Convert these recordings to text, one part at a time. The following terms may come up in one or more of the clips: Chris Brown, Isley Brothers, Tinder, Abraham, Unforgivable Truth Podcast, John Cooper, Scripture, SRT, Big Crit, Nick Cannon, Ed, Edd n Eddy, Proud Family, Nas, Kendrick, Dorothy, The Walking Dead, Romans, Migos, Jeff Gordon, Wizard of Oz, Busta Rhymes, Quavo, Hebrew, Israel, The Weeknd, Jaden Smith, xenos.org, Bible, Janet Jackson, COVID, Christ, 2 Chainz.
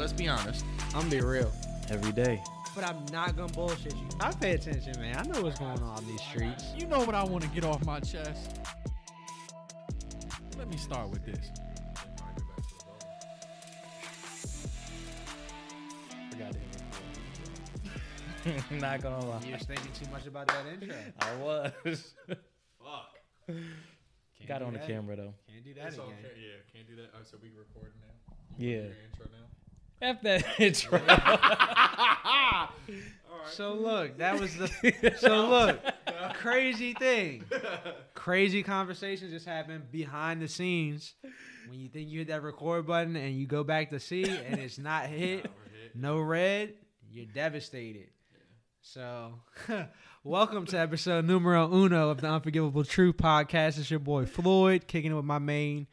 Let's be honest. I'm be real. Every day. But I'm not gonna bullshit you. I pay attention, man. I know what's going on in these streets. You know what I want to get off my chest? Let me start with this. Not gonna lie. You was thinking too much about that intro. I was. Fuck. Can't got on that. The camera though. Can't do that it's again. Okay. Yeah, can't do that. Oh, so we recording now? You yeah. Your intro now? F that intro. All right. So look, that was the. So look, crazy thing. Crazy conversations just happened behind the scenes. When you think you hit that record button and you go back to see and it's not hit, no red, you're devastated. So, welcome to episode numero uno of the Unforgivable Truth Podcast. It's your boy Floyd, kicking it with my main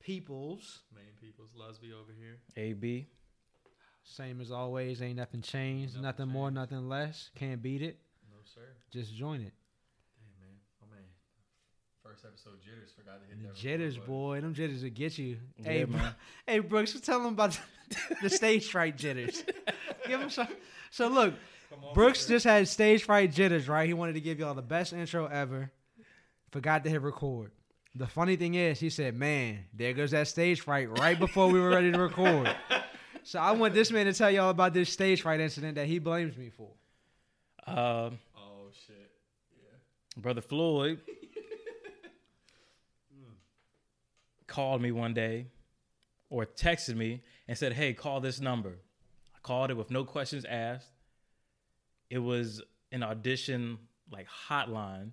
peoples. Main peoples, Lusby over here. AB. Same as always, ain't nothing changed, nothing changed. More, nothing less. Can't beat it. No, sir. Just join it. Damn, man. Oh, man. First episode jitters, forgot to hit that. Jitters, boy. Them jitters will get you. Yeah, hey, man. Hey, Brooks, tell them about the stage fright jitters. Give them some. So, look. Brooks just had stage fright jitters, right? He wanted to give y'all the best intro ever. Forgot to hit record. The funny thing is, he said, man, there goes that stage fright right before we were ready to record. So I want this man to tell y'all about this stage fright incident that he blames me for. Oh, shit. Yeah. Brother Floyd called me one day or texted me and said, hey, call this number. I called it with no questions asked. It was an audition, like, hotline.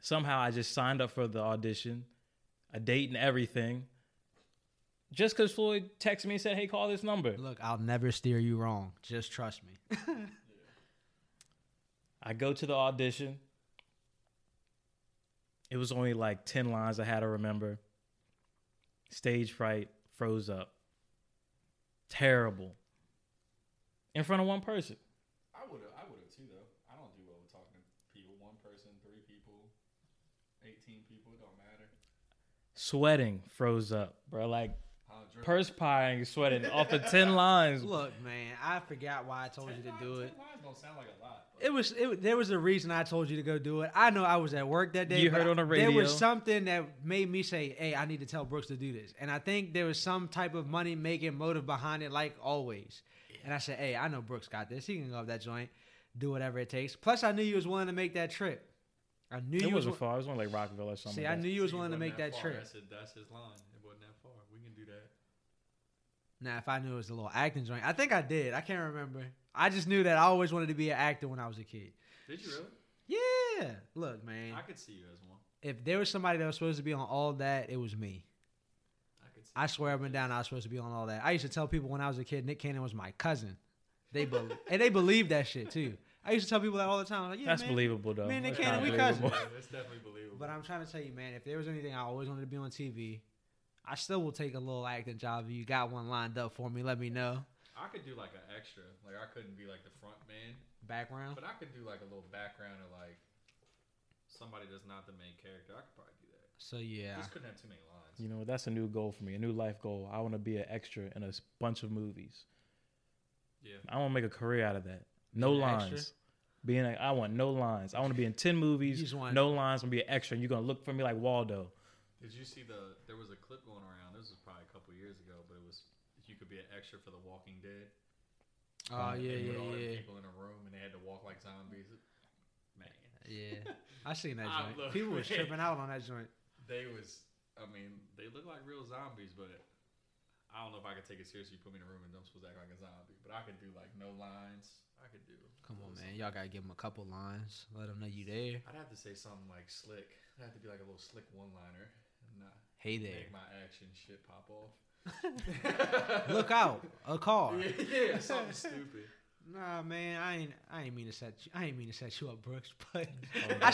Somehow I just signed up for the audition, a date and everything. Just because Floyd texted me and said, hey, call this number. Look, I'll never steer you wrong. Just trust me. Yeah. I go to the audition. It was only like 10 lines I had to remember. Stage fright, froze up. Terrible. In front of one person. Sweating, froze up, bro. Like, purse pieing, sweating off the 10 lines. Look, man, I forgot why I told you to do it. 10 lines don't sound like a lot. Bro. There was a reason I told you to go do it. I know I was at work that day. You heard on the radio. There was something that made me say, hey, I need to tell Brooks to do this. And I think there was some type of money-making motive behind it, like always. Yeah. And I said, hey, I know Brooks got this. He can go up that joint, do whatever it takes. Plus, I knew you was willing to make that trip. I knew it wasn't far. It was on like Rockville or something. See, I knew you was willing to make that trip. That's his line. It wasn't that far. We can do that. Nah, if I knew it was a little acting joint. I think I did. I can't remember. I just knew that I always wanted to be an actor when I was a kid. Did you really? Yeah. Look, man. I could see you as one. If there was somebody that was supposed to be on all that, it was me. I could see. I swear up and down I was supposed to be on all that. I used to tell people when I was a kid, Nick Cannon was my cousin. And they believed that shit, too. I used to tell people that all the time. Like, yeah, that's man, believable, though. Man, they can't. We cousins. That's definitely believable. But I'm trying to tell you, man, if there was anything I always wanted to be on TV, I still will take a little acting job. If you got one lined up for me, let me know. I could do like an extra. Like, I couldn't be like the front man. Background? But I could do like a little background of like somebody that's not the main character. I could probably do that. So, yeah. Just couldn't have too many lines. You know, that's a new goal for me, a new life goal. I want to be an extra in a bunch of movies. Yeah. I want to make a career out of that. No lines. Extra? I want no lines. I want to be in 10 movies, no lines. I'm going to be an extra, and you're going to look for me like Waldo. Did you see there was a clip going around. This was probably a couple years ago, but it was you could be an extra for The Walking Dead. Oh, yeah. All the people in a room, and they had to walk like zombies. Man. Yeah. I seen that joint. People was tripping out on that joint. They look like real zombies, but I don't know if I could take it seriously. You put me in a room and I'm supposed to act like a zombie. But I could do, like, no lines. I could do. Come on, man. Y'all got to give them a couple lines. Let them know you there. I'd have to say something, like, slick. I'd have to be, like, a little slick one-liner. Hey there. Make my action shit pop off. Look out. A car. Yeah, something stupid. Nah, man. I ain't mean to set you up, Brooks. But I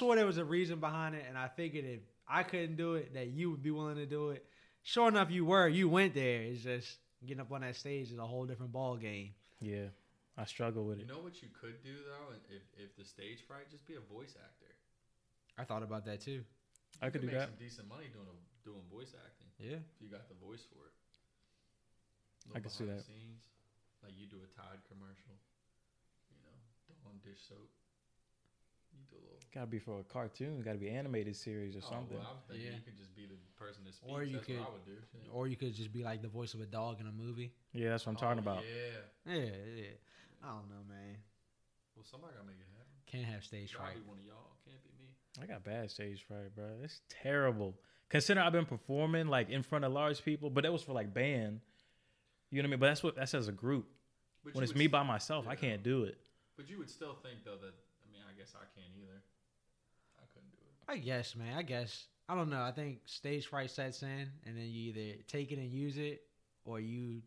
swore there was a reason behind it. And I figured if I couldn't do it, that you would be willing to do it. Sure enough, you went there. It's just getting up on that stage is a whole different ball game. Yeah, I struggle with it. You know what you could do, though, if the stage fright, just be a voice actor. I thought about that, too. I could do that. You could make some decent money doing voice acting. Yeah. If you got the voice for it. I can see that. Scenes, like you do a Tide commercial, you know, Dawn dish soap. You do a little. Got to be for a cartoon. Got to be animated series or something. Well, I was thinking you could just be the person that speaks. Or you could, what I would do. Shit. Or you could just be like the voice of a dog in a movie. Yeah, that's what I'm talking about. Yeah. I don't know, man. Well, somebody gotta make it happen. Can't have stage fright. Gotta be one of y'all. Can't be me. I got bad stage fright, bro. It's terrible. Considering I've been performing like in front of large people, but that was for like band. You know what I mean? But that's what that's as a group. But when it's me by myself, I can't do it. But you would still think though that I mean, I guess I can't either. I couldn't do it. I guess, man. I guess I don't know. I think stage fright sets in, and then you either take it and use it, or you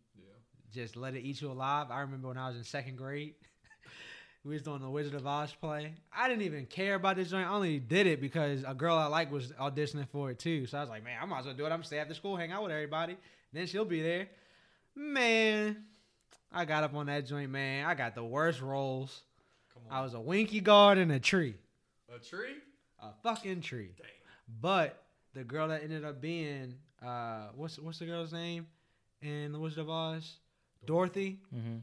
just let it eat you alive. I remember when I was in second grade. We was doing the Wizard of Oz play. I didn't even care about this joint. I only did it because a girl I like was auditioning for it too. So I was like, man, I might as well do it. I'm going to stay after school, hang out with everybody. Then she'll be there. Man, I got up on that joint, man. I got the worst roles. Come on. I was a winky guard in a tree. A tree? A fucking tree. Dang. But the girl that ended up being, what's the girl's name in the Wizard of Oz? Dorothy. Mm-hmm.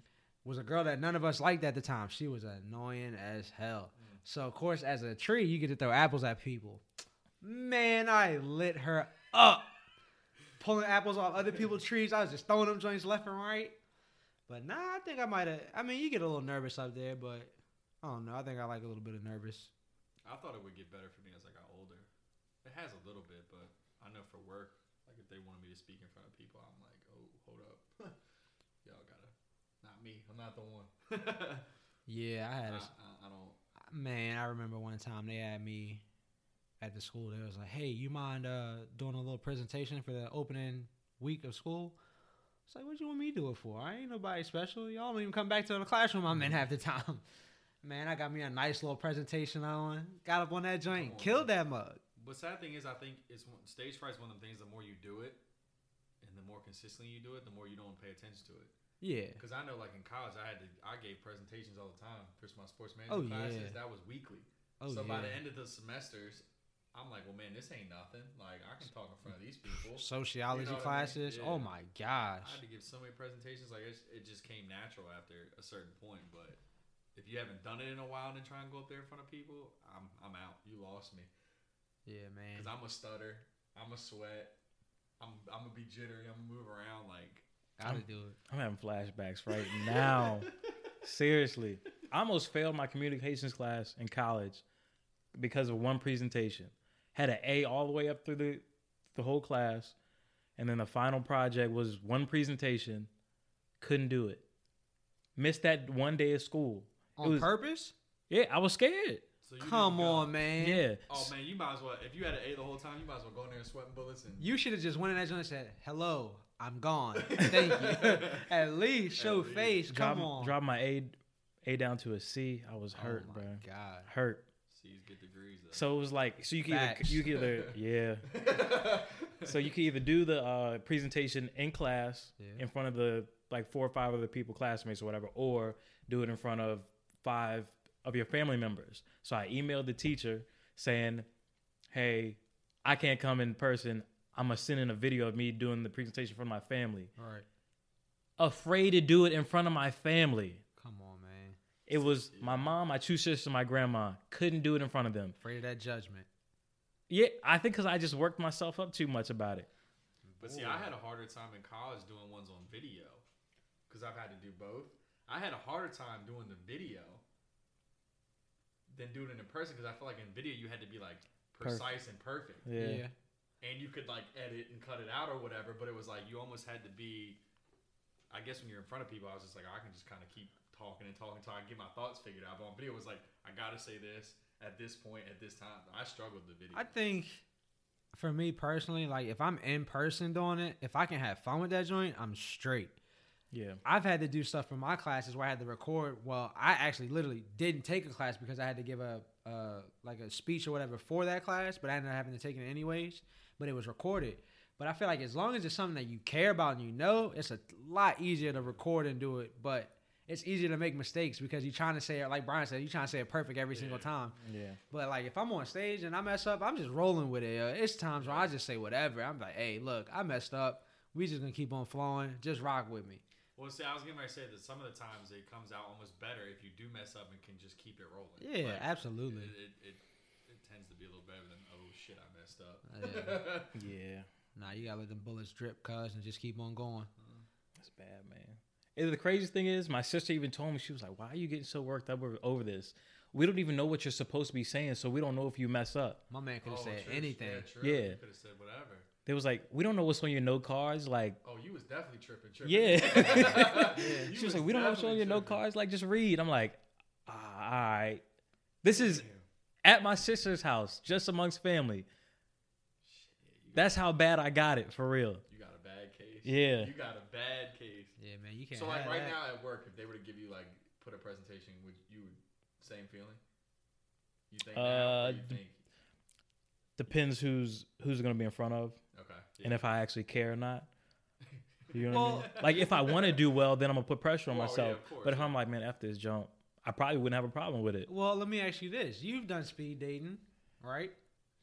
Was a girl that none of us liked at the time. She was annoying as hell. Mm. So, of course, as a tree, you get to throw apples at people. Man, I lit her up. Pulling apples off other people's trees. I was just throwing them joints left and right. But, nah, I think I might have... I mean, you get a little nervous up there, but... I don't know. I think I like a little bit of nervous. I thought it would get better for me as I got older. It has a little bit, but I know for work, like, if they wanted me to speak in front of people, I'm like, oh, hold up. Y'all gotta... Not me. I'm not the one. Yeah, I don't. Man, I remember one time they had me at the school. They was like, "Hey, you mind doing a little presentation for the opening week of school?" It's like, "What you want me to do it for? I ain't nobody special. Y'all don't even come back to the classroom I'm in half the time." Man, I got me a nice little presentation on. Got up on that joint, killed that mug. But sad thing is, I think it's stage fright is one of the things. The more you do it, and the more consistently you do it, the more you don't pay attention to it. Yeah, because I know, like in college, I gave presentations all the time for my sports management classes. Yeah. That was weekly. By the end of the semesters, I'm like, well, man, this ain't nothing. Like I can talk in front of these people. Sociology classes. I mean? Yeah. Oh my gosh! I had to give so many presentations. Like it just came natural after a certain point. But if you haven't done it in a while and then try and go up there in front of people, I'm out. You lost me. Yeah, man. Because I'm a stutter. I'm a sweat. I'm gonna be jittery. I'm gonna move around like. I'm having flashbacks right now. Seriously. I almost failed my communications class in college because of one presentation. Had an A all the way up through the whole class. And then the final project was one presentation. Couldn't do it. Missed that one day of school. On purpose? Yeah, I was scared. So come on, man. Yeah. Oh, man, you might as well, if you had an A the whole time, you might as well go in there and sweat and bullets. You should have just went in that joint and said, hello, I'm gone. Thank you. At least show face. Come on. Drop my A down to a C. I was hurt, bro. Oh, my God. Hurt. C's get degrees, though. So it was like, so you can either, yeah. So you can either do the presentation in class in front of the, like, 4 or 5 other people, classmates or whatever, or do it in front of 5 of your family members. So I emailed the teacher saying, hey, I can't come in person. I'm going to send in a video of me doing the presentation for my family. All right. Afraid to do it in front of my family. Come on, man. It was my mom, my 2 sisters, and my grandma. Couldn't do it in front of them. Afraid of that judgment. Yeah, I think because I just worked myself up too much about it. But see, I had a harder time in college doing ones on video because I've had to do both. I had a harder time doing the video than doing it in person because I feel like in video you had to be like precise and perfect. Yeah. And you could like edit and cut it out or whatever, but it was like you almost had to be, I guess when you're in front of people, I was just like, I can just kind of keep talking and talking until I get my thoughts figured out. But on video it was like, I got to say this at this point, at this time. I struggled with the video. I think for me personally, like if I'm in person doing it, if I can have fun with that joint, I'm straight. Yeah, I've had to do stuff for my classes where I had to record. Well, I actually literally didn't take a class because I had to give a speech or whatever for that class, but I ended up having to take it anyways. But it was recorded. But I feel like as long as it's something that you care about and you know, it's a lot easier to record and do it. But it's easier to make mistakes because you're trying to say it, like Brian said, you're trying to say it perfect every single time. Yeah. But like if I'm on stage and I mess up, I'm just rolling with it. It's times where I just say whatever. I'm like, hey, look, I messed up. We just gonna keep on flowing. Just rock with me. Well, see, I was gonna say that some of the times it comes out almost better if you do mess up and can just keep it rolling. Yeah, like, absolutely. It tends to be a little better than, oh shit, I messed up. Yeah. Nah, you gotta let them bullets drip, cuz, and just keep on going. That's bad, man. And the craziest thing is, my sister even told me, she was like, why are you getting so worked up over this? We don't even know what you're supposed to be saying, so we don't know if you mess up. My man could have said anything. Yeah, yeah. Could have said whatever. They was like, we don't know what's on your note cards. Like, oh, you was definitely tripping. Yeah. She was like, we don't know what's on your note cards. Like, just read. I'm like, all right. This is at my sister's house, just amongst family. Shit, that's how bad I got it, for real. You got a bad case. Yeah. You got a bad case. Yeah, man, you can't. So, like, right now at work, if they were to give you, like, put a presentation, would you same feeling? You think now? Or you think? Depends who's gonna be in front of. Okay. Yeah. And if I actually care or not. You know what I mean? Like, if I want to do well, then I'm gonna put pressure on myself. Yeah, of course, but if I'm like, man, after this jump, I probably wouldn't have a problem with it. Well, let me ask you this: you've done speed dating, right?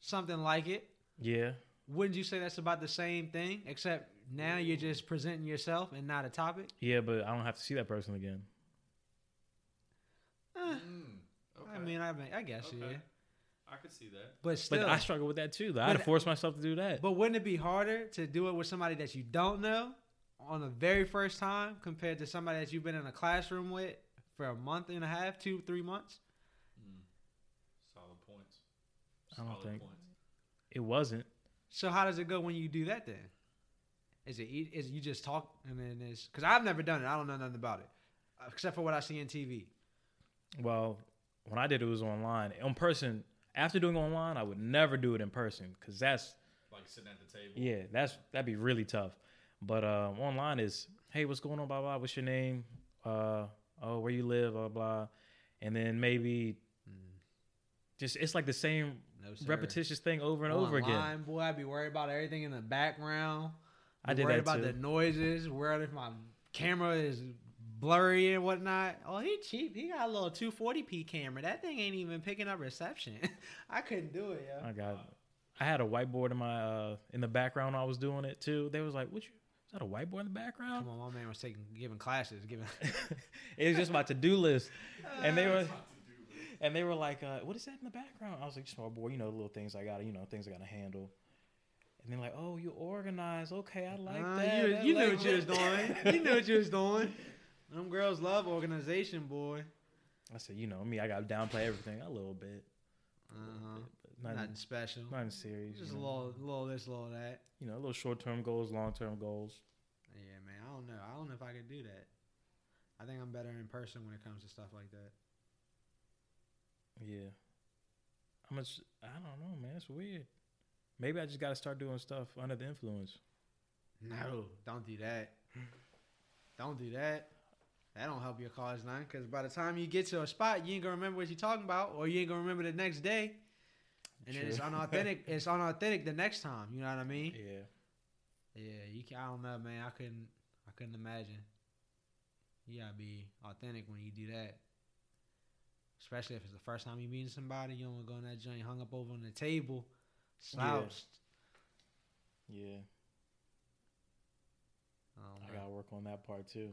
Something like it. Yeah. Wouldn't you say that's about the same thing, except now you're just presenting yourself and not a topic? Yeah, but I don't have to see that person again. Okay. I mean, I guess, okay. Yeah. I could see that. But still. But I struggle with that too, though. I had to force myself to do that. But wouldn't it be harder to do it with somebody that you don't know on the very first time compared to somebody that you've been in a classroom with for a month and a half, 2-3 months? Solid points. I don't think it wasn't. So how does it go when you do that then? Is you just talk and then it's... Because I've never done it. I don't know nothing about it. Except for what I see on TV. Well, when I did it was online. In person... After doing online, I would never do it in person because that's... Like sitting at the table? Yeah, that'd be really tough. But online is, hey, what's going on, blah, blah, what's your name? Oh, where you live, blah, blah. And then maybe just it's like the same repetitious thing over and over again. Online, boy, I'd be worried about everything in the background. I did that too. Worried about the noises, worried if my camera is blurry and whatnot. Oh, he cheap. He got a little 240p camera. That thing ain't even picking up reception. I couldn't do it, yo. I had a whiteboard in my in the background when I was doing it too. They was like, "What? Is that a whiteboard in the background?" Come on, my man was giving classes. It was just my to do list, and they were like, "What is that in the background?" I was like, "Just my board, little things I got, things I got to handle." And they're like, "Oh, you organized? Okay, I like that." You knew what you was doing. You knew what you was doing. Them girls love organization, boy. I said, me, I got to downplay everything a little bit. Nothing special. Nothing serious. Just a little this, a little that. A little short-term goals, long-term goals. Yeah, man, I don't know. I don't know if I could do that. I think I'm better in person when it comes to stuff like that. Yeah. I don't know, man. It's weird. Maybe I just got to start doing stuff under the influence. No, don't do that. Don't do that. That don't help your cause none, because by the time you get to a spot, you ain't gonna remember what you're talking about, or you ain't gonna remember the next day, and then it's unauthentic. It's unauthentic the next time. You know what I mean? Yeah. Yeah. I don't know, man. I couldn't imagine. You gotta be authentic when you do that, especially if it's the first time you meeting somebody. You don't wanna go in that joint hung up over on the table, slouched. Yeah. I gotta work on that part too.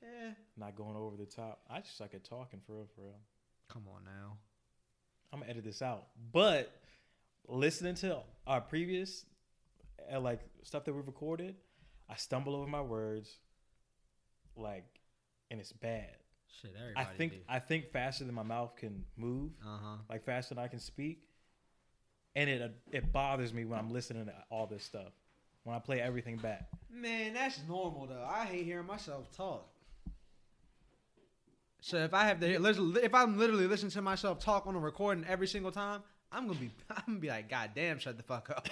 Yeah. Not going over the top. I just suck at talking, for real, for real. Come on now. I'm gonna edit this out. But listening to our previous stuff that we recorded, I stumble over my words, and it's bad. Shit, everybody. I think faster than my mouth can move. Faster than I can speak. And it bothers me when I'm listening to all this stuff. When I play everything back. Man, that's normal though. I hate hearing myself talk. So if I have to if I'm literally listening to myself talk on a recording every single time, I'm gonna be like, God damn, shut the fuck up.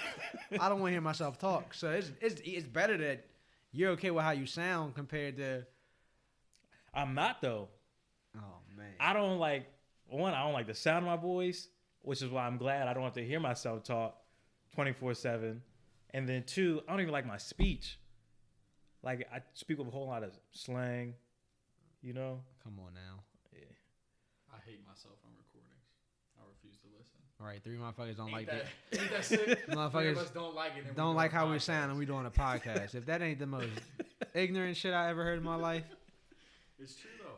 I don't want to hear myself talk. So it's better that you're okay with how you sound compared to. I'm not though. Oh man. I don't like the sound of my voice, which is why I'm glad I don't have to hear myself talk 24/7. And then 2, I don't even like my speech. Like, I speak with a whole lot of slang, Come on now. Yeah. I hate myself on recordings. I refuse to listen. All right, three motherfuckers don't like that. Ain't that sick? Motherfuckers don't like it. Don't like how we sound and we doing a podcast. If that ain't the most ignorant shit I ever heard in my life. It's true, though.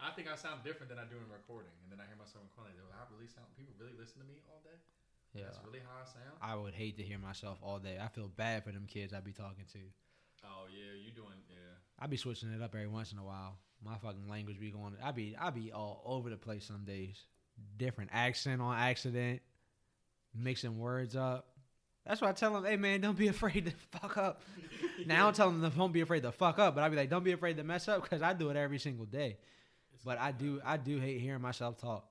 I think I sound different than I do in recording. And then I hear myself recording. I really sound, people really listen to me all day? Yeah. That's really how I sound? I would hate to hear myself all day. I feel bad for them kids I be talking to. Oh, yeah, you doing, yeah. I be switching it up every once in a while. My fucking language be going, I be all over the place some days. Different accent on accident. Mixing words up. That's why I tell them, hey, man, don't be afraid to fuck up. Now, I don't tell them don't be afraid to fuck up, but I be like, don't be afraid to mess up because I do it every single day. But I do hate hearing myself talk.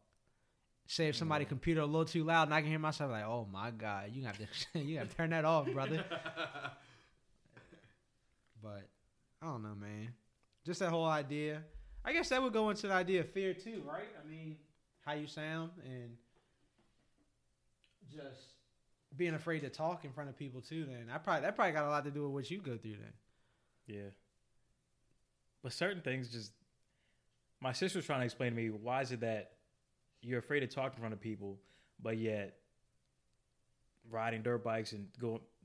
Say if somebody computer a little too loud and I can hear myself like, oh my God, you have to turn that off, brother. But I don't know, man. Just that whole idea. I guess that would go into the idea of fear too, right? I mean, how you sound and just being afraid to talk in front of people too. Then that probably got a lot to do with what you go through. Then yeah, but certain things just. My sister was trying to explain to me, why is it that you're afraid to talk in front of people, but yet riding dirt bikes and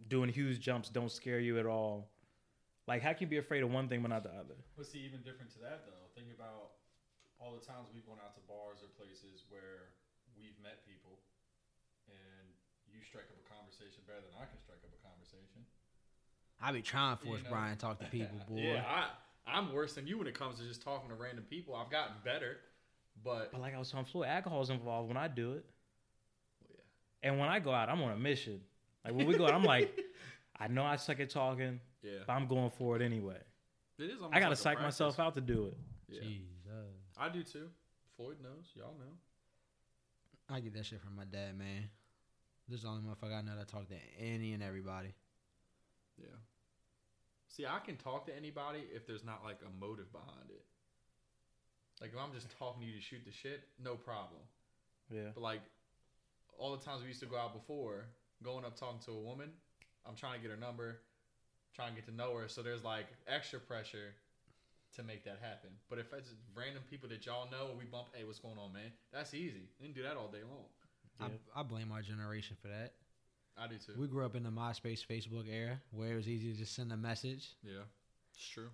doing huge jumps don't scare you at all? Like, how can you be afraid of one thing but not the other? But see, even different to that, though, think about all the times we've gone out to bars or places where we've met people, and you strike up a conversation better than I can strike up a conversation. I be trying to force Brian to talk to people, boy. Yeah, I'm worse than you when it comes to just talking to random people. I've gotten better, but like I was telling Floyd, alcohol is involved when I do it. Well, yeah. And when I go out, I'm on a mission. Like when we go out, I'm like, I know I suck at talking, yeah, but I'm going for it anyway. It is. I gotta like psych myself out to do it. Yeah. Jesus. I do too. Floyd knows. Y'all know. I get that shit from my dad, man. This is the only motherfucker I know that talk to any and everybody. Yeah. See, I can talk to anybody if there's not, like, a motive behind it. Like, if I'm just talking to you to shoot the shit, no problem. Yeah. But, like, all the times we used to go out before, going up talking to a woman, I'm trying to get her number, trying to get to know her. So there's, like, extra pressure to make that happen. But if it's random people that y'all know, we bump, hey, what's going on, man? That's easy. You can do that all day long. Yeah. I blame our generation for that. I do too. We grew up in the MySpace, Facebook era where it was easy to just send a message. Yeah, it's true.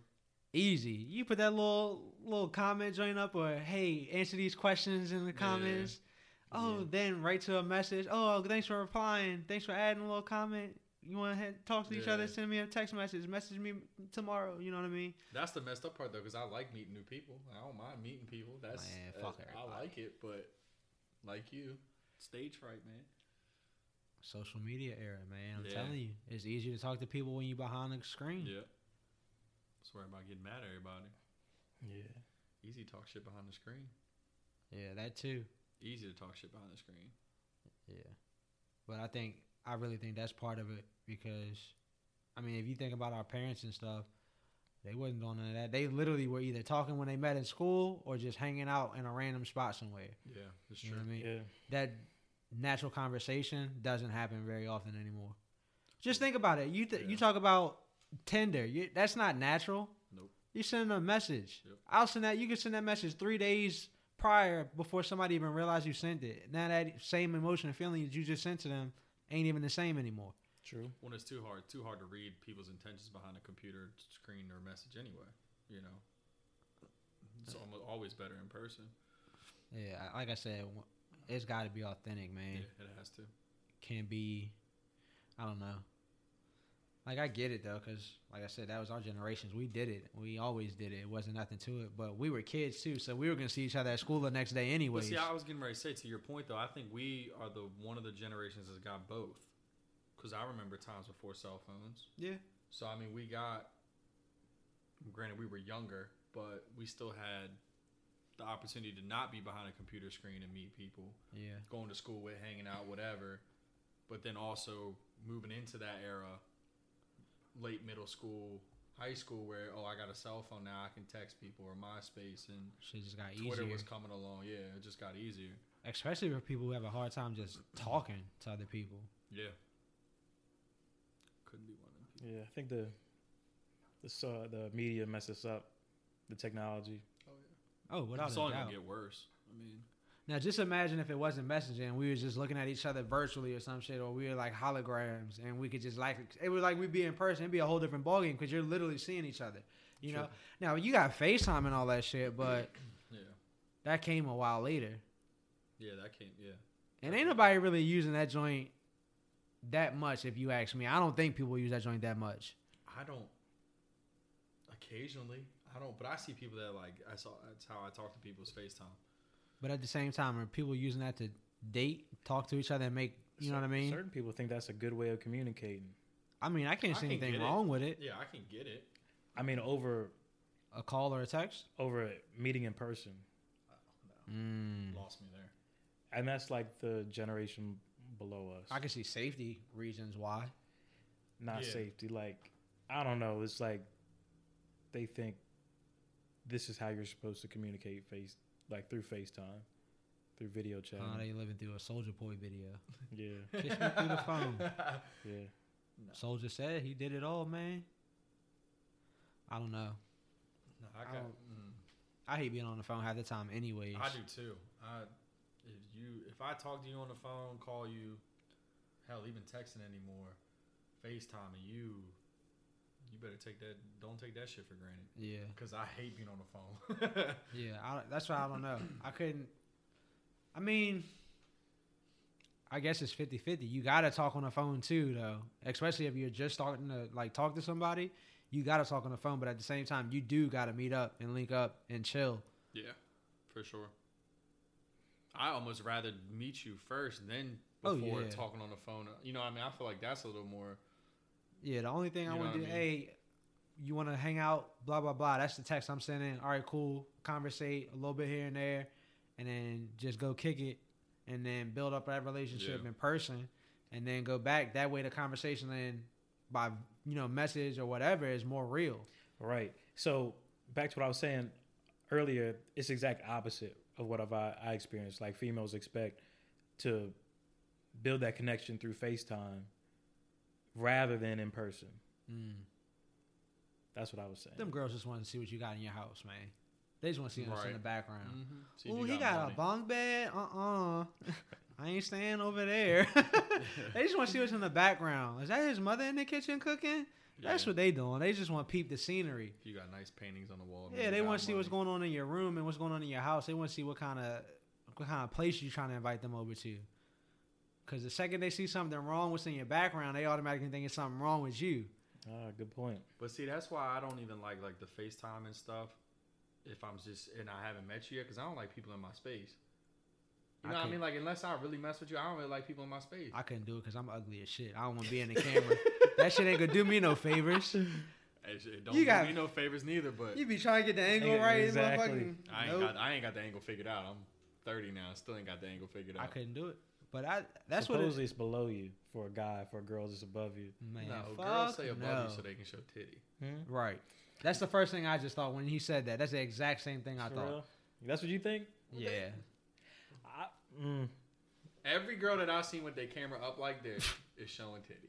Easy. You put that little comment joint up or, hey, answer these questions in the comments. Yeah. Oh, yeah. Then write to a message. Oh, thanks for replying. Thanks for adding a little comment. You want to talk to each other? Send me a text message. Message me tomorrow. You know what I mean? That's the messed up part, though, because I like meeting new people. I don't mind meeting people. I like it, but like you, stage fright, man. Social media era, man. I'm telling you. It's easier to talk to people when you're behind the screen. Yeah. That's worried about getting mad at everybody. Yeah. Easy to talk shit behind the screen. Yeah, that too. Easy to talk shit behind the screen. Yeah. But I really think that's part of it because, I mean, if you think about our parents and stuff, they wasn't doing none of that. They literally were either talking when they met in school or just hanging out in a random spot somewhere. Yeah, that's true. You know what I mean? Yeah. That natural conversation doesn't happen very often anymore. Just think about it. You talk about Tinder. That's not natural. Nope. You send a message. Yep. You can send that message 3 days prior before somebody even realized you sent it. Now that same emotion and feeling that you just sent to them ain't even the same anymore. True. When it's too hard to read people's intentions behind a computer screen or message anyway. You know, it's almost always better in person. Yeah, like I said. It's got to be authentic, man. Yeah, it has to. Can't be, I don't know. Like, I get it, though, because, like I said, that was our generations. We did it. We always did it. It wasn't nothing to it. But we were kids, too, so we were going to see each other at school the next day anyways. But see, I was getting ready to say, to your point, though, I think we are the one of the generations that's got both. Because I remember times before cell phones. Yeah. So, I mean, we got, granted, we were younger, but we still had the opportunity to not be behind a computer screen and meet people. Yeah. Going to school with, hanging out, whatever. But then also moving into that era, late middle school, high school, where, oh, I got a cell phone now, I can text people, or MySpace, and shit just got Twitter easier. Was coming along. Yeah, it just got easier. Especially for people who have a hard time just talking to other people. Yeah. Couldn't be one of them. Yeah, I think the media messes up the technology. Oh, without a doubt. It's only going to get worse. I mean, Now, just imagine if it wasn't messaging, we were just looking at each other virtually or some shit, or we were like holograms, and we could just like, it was like we'd be in person, it'd be a whole different ballgame because you're literally seeing each other, you True. Know? Now, you got FaceTime and all that shit, but yeah. that came a while later. Yeah, that came, yeah. And ain't nobody really using that joint that much, if you ask me. I don't think people use that joint that much. I don't. Occasionally. I don't, but I see people that like, I saw, that's how I talk to people's FaceTime. But at the same time, are people using that to date, talk to each other, and make, you know what I mean? Certain people think that's a good way of communicating. I mean, I can't see anything wrong with it. Yeah, I can get it. I mean, over a call or a text? Over a meeting in person. Oh, no. Lost me there. And that's like the generation below us. I can see safety reasons why. Not safety. Like, I don't know. It's like they think this is how you're supposed to communicate face. Like through FaceTime, through video chat. Oh, they living through a Soldier Boy video. Yeah. Kiss me through the phone. Yeah. No. Soldier said he did it all, man. I don't know. No, I hate being on the phone half the time anyways. I do too. If I talk to you on the phone, call you, hell, even texting anymore, FaceTiming you, you better take that. Don't take that shit for granted. Yeah. Because I hate being on the phone. Yeah. That's why I don't know. I couldn't. I mean, I guess it's 50-50. You got to talk on the phone too, though. Especially if you're just starting to like talk to somebody, you got to talk on the phone. But at the same time, you do got to meet up and link up and chill. Yeah, for sure. I almost rather meet you first than before talking on the phone. You know what I mean? I feel like that's a little more. Yeah, the only thing I want to do, hey, you want to hang out, blah, blah, blah. That's the text I'm sending. All right, cool. Conversate a little bit here and there, and then just go kick it, and then build up that relationship in person, and then go back. That way the conversation then by, you know, message or whatever is more real. Right. So back to what I was saying earlier, it's the exact opposite of what I experienced. Like females expect to build that connection through FaceTime rather than in person. That's what I was saying. Them girls just want to see what you got in your house, man. They just want to see what's in the background. Mm-hmm. Oh, he got a bunk bed? I ain't staying over there. They just want to see what's in the background. Is that his mother in the kitchen cooking? Yeah. That's what they doing. They just want to peep the scenery. If you got nice paintings on the wall. Yeah, they want to see what's going on in your room and what's going on in your house. They want to see what kind of place you're trying to invite them over to. Because the second they see something wrong with in your background, they automatically think it's something wrong with you. Good point. But see, that's why I don't even like the FaceTime and stuff if I'm just, and I haven't met you yet, because I don't like people in my space. You know what I mean? Like, unless I really mess with you, I don't really like people in my space. I couldn't do it because I'm ugly as shit. I don't want to be in the camera. That shit ain't going to do me no favors. It don't do me no favors neither, but. You be trying to get the angle right. Exactly. I ain't got the angle figured out. I'm 30 now. Still ain't got the angle figured out. I couldn't do it. But that's supposedly what it's below you for a guy, for girls it's above you. Man, no, girls say above you so they can show titty. Hmm? Right. That's the first thing I just thought when he said that. That's the exact same thing I thought. Real? That's what you think? Yeah. Every girl that I've seen with their camera up like this is showing titty.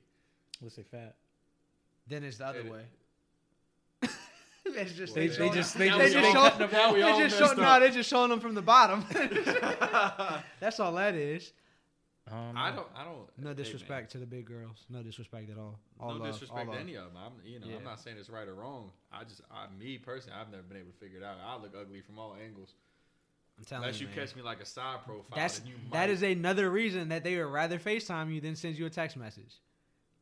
Let's say fat. Then it's the other way. It's just, well, they're just showing them from the bottom. That's all that is. I don't. No disrespect to the big girls. No disrespect at all. No disrespect to any of them. I'm not saying it's right or wrong. Me personally, I've never been able to figure it out. I look ugly from all angles. I'm telling you, unless you catch me like a side profile. That is another reason that they would rather FaceTime you than send you a text message.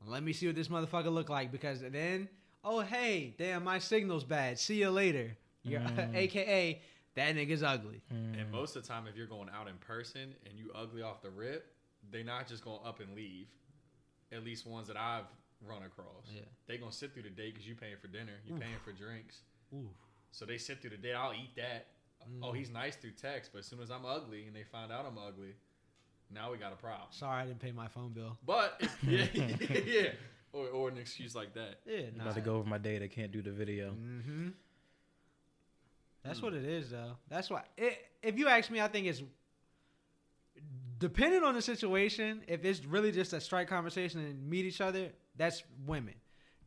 Let me see what this motherfucker look like, because then. Oh, hey, damn, my signal's bad. See you later. AKA, that nigga's ugly. And most of the time, if you're going out in person and you ugly off the rip, they're not just going to up and leave. At least ones that I've run across. Yeah. They're going to sit through the day because you're paying for dinner. You're paying for drinks. Ooh. So they sit through the day. I'll eat that. Oh, he's nice through text, but as soon as I'm ugly and they find out I'm ugly, now we got a problem. Sorry, I didn't pay my phone bill. But, yeah. Or an excuse like that. Yeah, I'm about to go over my date. I can't do the video. Mm-hmm. That's what it is, though. That's why. If you ask me, I think it's dependent on the situation. If it's really just a strike conversation and meet each other, that's women.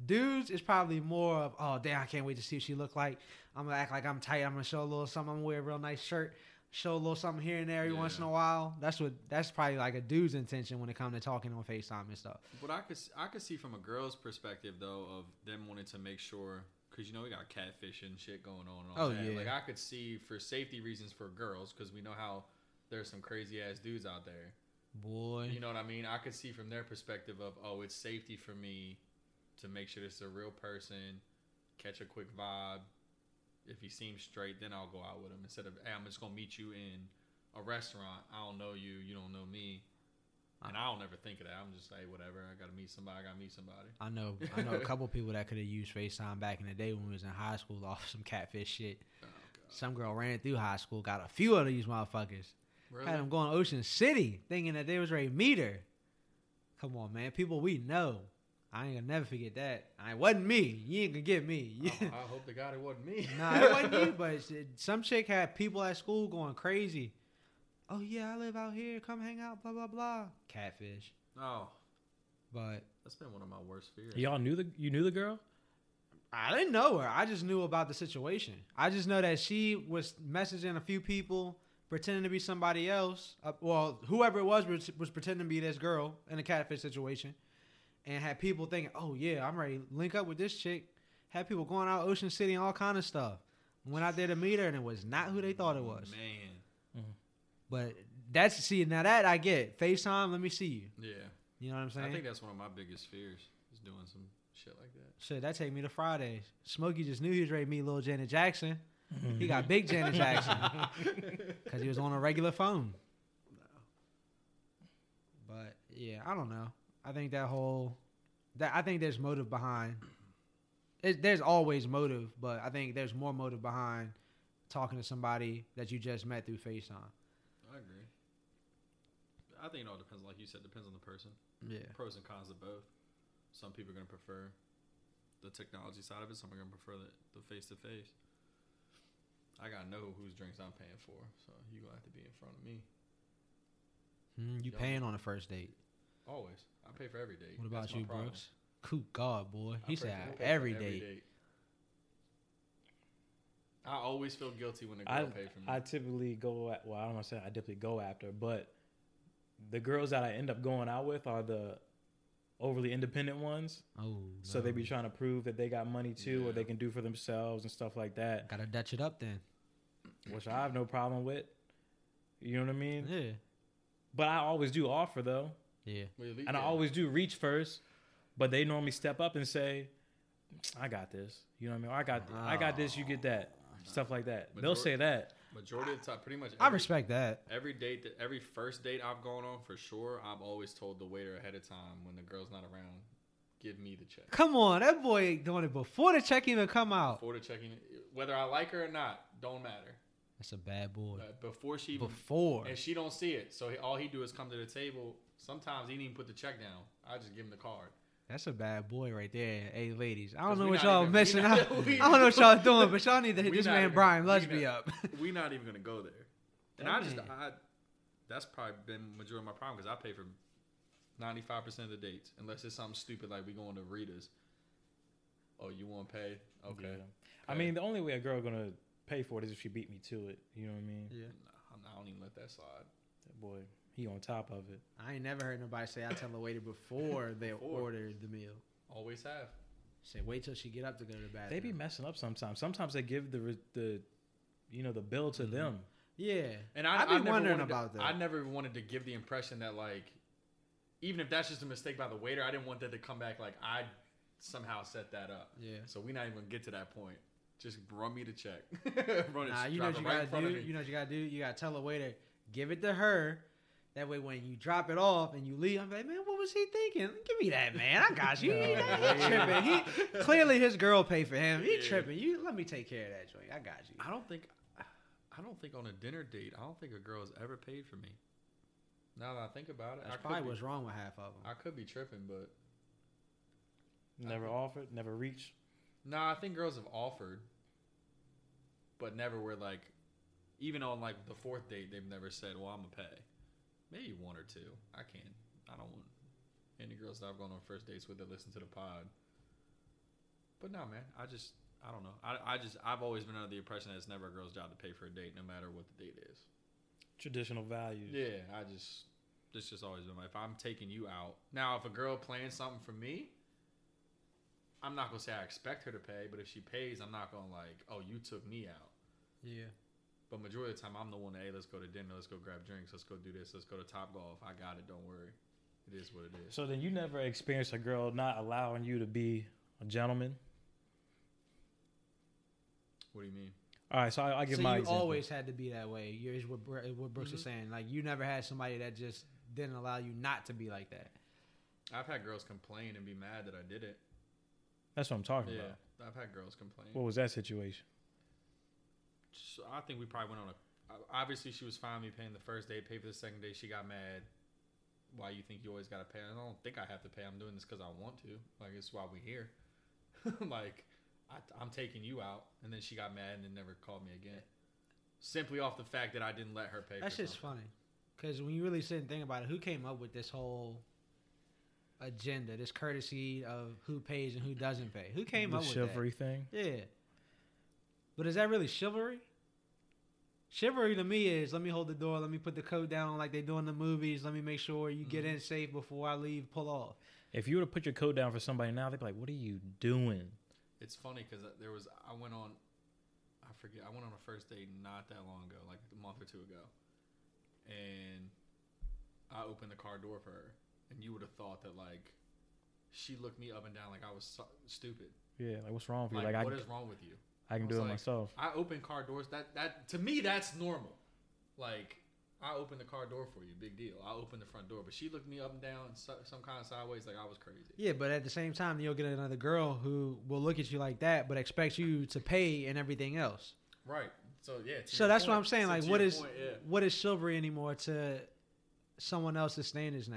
Dudes is probably more of, oh, damn, I can't wait to see what she look like. I'm going to act like I'm tight. I'm going to show a little something. I'm going to wear a real nice shirt. show a little something here and there every once in a while. That's probably like a dude's intention when it comes to talking on FaceTime and stuff. But I could see from a girl's perspective though of them wanting to make sure, because you know we got catfish and shit going on and all that. Yeah. Like I could see for safety reasons for girls, because we know how there's some crazy ass dudes out there. Boy, you know what I mean? I could see from their perspective of, oh, it's safety for me to make sure this is a real person, catch a quick vibe. If he seems straight, then I'll go out with him. Instead of, hey, I'm just going to meet you in a restaurant. I don't know you. You don't know me. And I don't ever think of that. I'm just like, hey, whatever. I got to meet somebody. I know a couple people that could have used FaceTime back in the day when we was in high school off some catfish shit. Oh, some girl ran through high school, got a few of these motherfuckers. Really? Had them going to Ocean City thinking that they was ready to meet her. Come on, man. People we know. I ain't gonna never forget that. It wasn't me. You ain't gonna get me. I hope to God it wasn't me. Nah, it wasn't you, but some chick had people at school going crazy. Oh, yeah, I live out here. Come hang out, blah, blah, blah. Catfish. Oh. But that's been one of my worst fears. Y'all knew you knew the girl? I didn't know her. I just knew about the situation. I just know that she was messaging a few people, pretending to be somebody else. Well, whoever it was pretending to be this girl in a catfish situation. And had people thinking, oh, yeah, I'm ready to link up with this chick. Had people going out Ocean City and all kind of stuff. Went out there to meet her, and it was not who they thought it was. Man. Mm-hmm. But that's, see, now that I get. FaceTime, let me see you. Yeah. You know what I'm saying? I think that's one of my biggest fears, is doing some shit like that. Shit, that take me to Fridays. Smokey just knew he was ready to meet little Janet Jackson. Mm-hmm. He got big Janet Jackson. Because he was on a regular phone. No. But, yeah, I don't know. I think I think there's motive behind. There's always motive, but I think there's more motive behind talking to somebody that you just met through FaceTime. I agree. I think it all depends, like you said, depends on the person. Yeah. Pros and cons of both. Some people are going to prefer the technology side of it. Some are going to prefer the face-to-face. I got to know whose drinks I'm paying for, so you're going to have to be in front of me. You paying on a first date. Always. I pay for every date. What about you, Brooks? Cool God, boy. He said every date. I always feel guilty when the girl pays for me. I typically go after, but the girls that I end up going out with are the overly independent ones. Oh, no. So they be trying to prove that they got money too, or they can do for themselves and stuff like that. Gotta Dutch it up then. Which I have no problem with. You know what I mean? Yeah. But I always do offer though. Yeah, and I always do reach first, but they normally step up and say, "I got this." You know what I mean? I got this. You get that. Stuff like that. They'll say that. Majority of the time, pretty much. I respect that. Every first date I've gone on, for sure, I've always told the waiter ahead of time when the girl's not around, give me the check. Come on, that boy doing it before the check even come out. Before the check even, whether I like her or not, don't matter. That's a bad boy. And she don't see it, so all he do is come to the table. Sometimes he didn't even put the check down. I just give him the card. That's a bad boy right there. Hey, ladies, I don't know what y'all messing up. I don't know what y'all doing, but y'all need to hit this man Brian Lusby up. We're not even going to go there. And that's probably been the majority of my problem, because I pay for 95% of the dates, unless it's something stupid like we going to Rita's. Oh, you want to pay? Okay. Yeah. Pay. I mean, the only way a girl going to pay for it is if she beat me to it. You know what I mean? Yeah. No, I don't even let that slide. That boy. He on top of it. I ain't never heard nobody say, I tell the waiter before they order the meal. Always have. Say, wait till she get up to go to the bathroom. They be messing up sometimes. Sometimes they give the bill to them. Yeah. And I've been wondering about that. I never wanted to give the impression that, like, even if that's just a mistake by the waiter, I didn't want that to come back like I somehow set that up. Yeah. So we're not even going to get to that point. Just run me the check. You know what you got to do? You got to tell the waiter, give it to her. That way, when you drop it off and you leave, I'm like, man, what was he thinking? Give me that, man. I got you. He tripping. Clearly, his girl paid for him. He tripping. You let me take care of that joint. I got you. I don't think on a dinner date, I don't think a girl has ever paid for me. Now that I think about it, that's probably what's wrong with half of them. I could be tripping, but never offered, never reached. Nah, I think girls have offered, but never were like, even on like the fourth date, they've never said, "Well, I'm gonna pay." Maybe one or two. I don't want any girls that I've gone on first dates with that listen to the pod. But no, man. I just I don't know. I've always been under the impression that it's never a girl's job to pay for a date, no matter what the date is. Traditional values. Yeah, it's just always been like, if I'm taking you out. Now, if a girl plans something for me, I'm not going to say I expect her to pay, but if she pays, I'm not going to like, oh, you took me out. Yeah. But majority of the time, I'm the one that, hey, let's go to dinner, let's go grab drinks, let's go do this, let's go to Topgolf. I got it, don't worry. It is what it is. So then you never experienced a girl not allowing you to be a gentleman? What do you mean? All right, so I give so my example. So you always had to be that way. Is what Brooks mm-hmm. was saying. Like, you never had somebody that just didn't allow you not to be like that. I've had girls complain and be mad that I did it. That's what I'm talking about. Yeah, I've had girls complain. What was that situation? So I think we probably went on a... Obviously, she was fine with me paying the first day, paid for the second day. She got mad. Why you think you always got to pay? I don't think I have to pay. I'm doing this because I want to. Like, it's why we're here. Like, I'm taking you out. And then she got mad and then never called me again. Simply off the fact that I didn't let her pay. That's just funny. Because when you really sit and think about it, who came up with this whole agenda, this courtesy of who pays and who doesn't pay? Who came up with that? The chivalry thing? Yeah. But is that really chivalry? Chivalry to me is, let me hold the door, let me put the coat down like they do in the movies, let me make sure you get in safe before I leave, pull off. If you were to put your coat down for somebody now, they'd be like, what are you doing? It's funny because I went on a first date not that long ago, like a month or two ago. And I opened the car door for her. And you would have thought that, like, she looked me up and down like I was stupid. Yeah, like, what's wrong with you? Like what is wrong with you? I can do it myself. I open car doors. That to me, that's normal. Like, I open the car door for you. Big deal. I open the front door. But she looked me up and down, some kind of sideways, like I was crazy. Yeah, but at the same time, you'll get another girl who will look at you like that, but expect you to pay and everything else. Right. So, yeah. So that's what I'm saying. Like, what is chivalry anymore to someone else's standards now?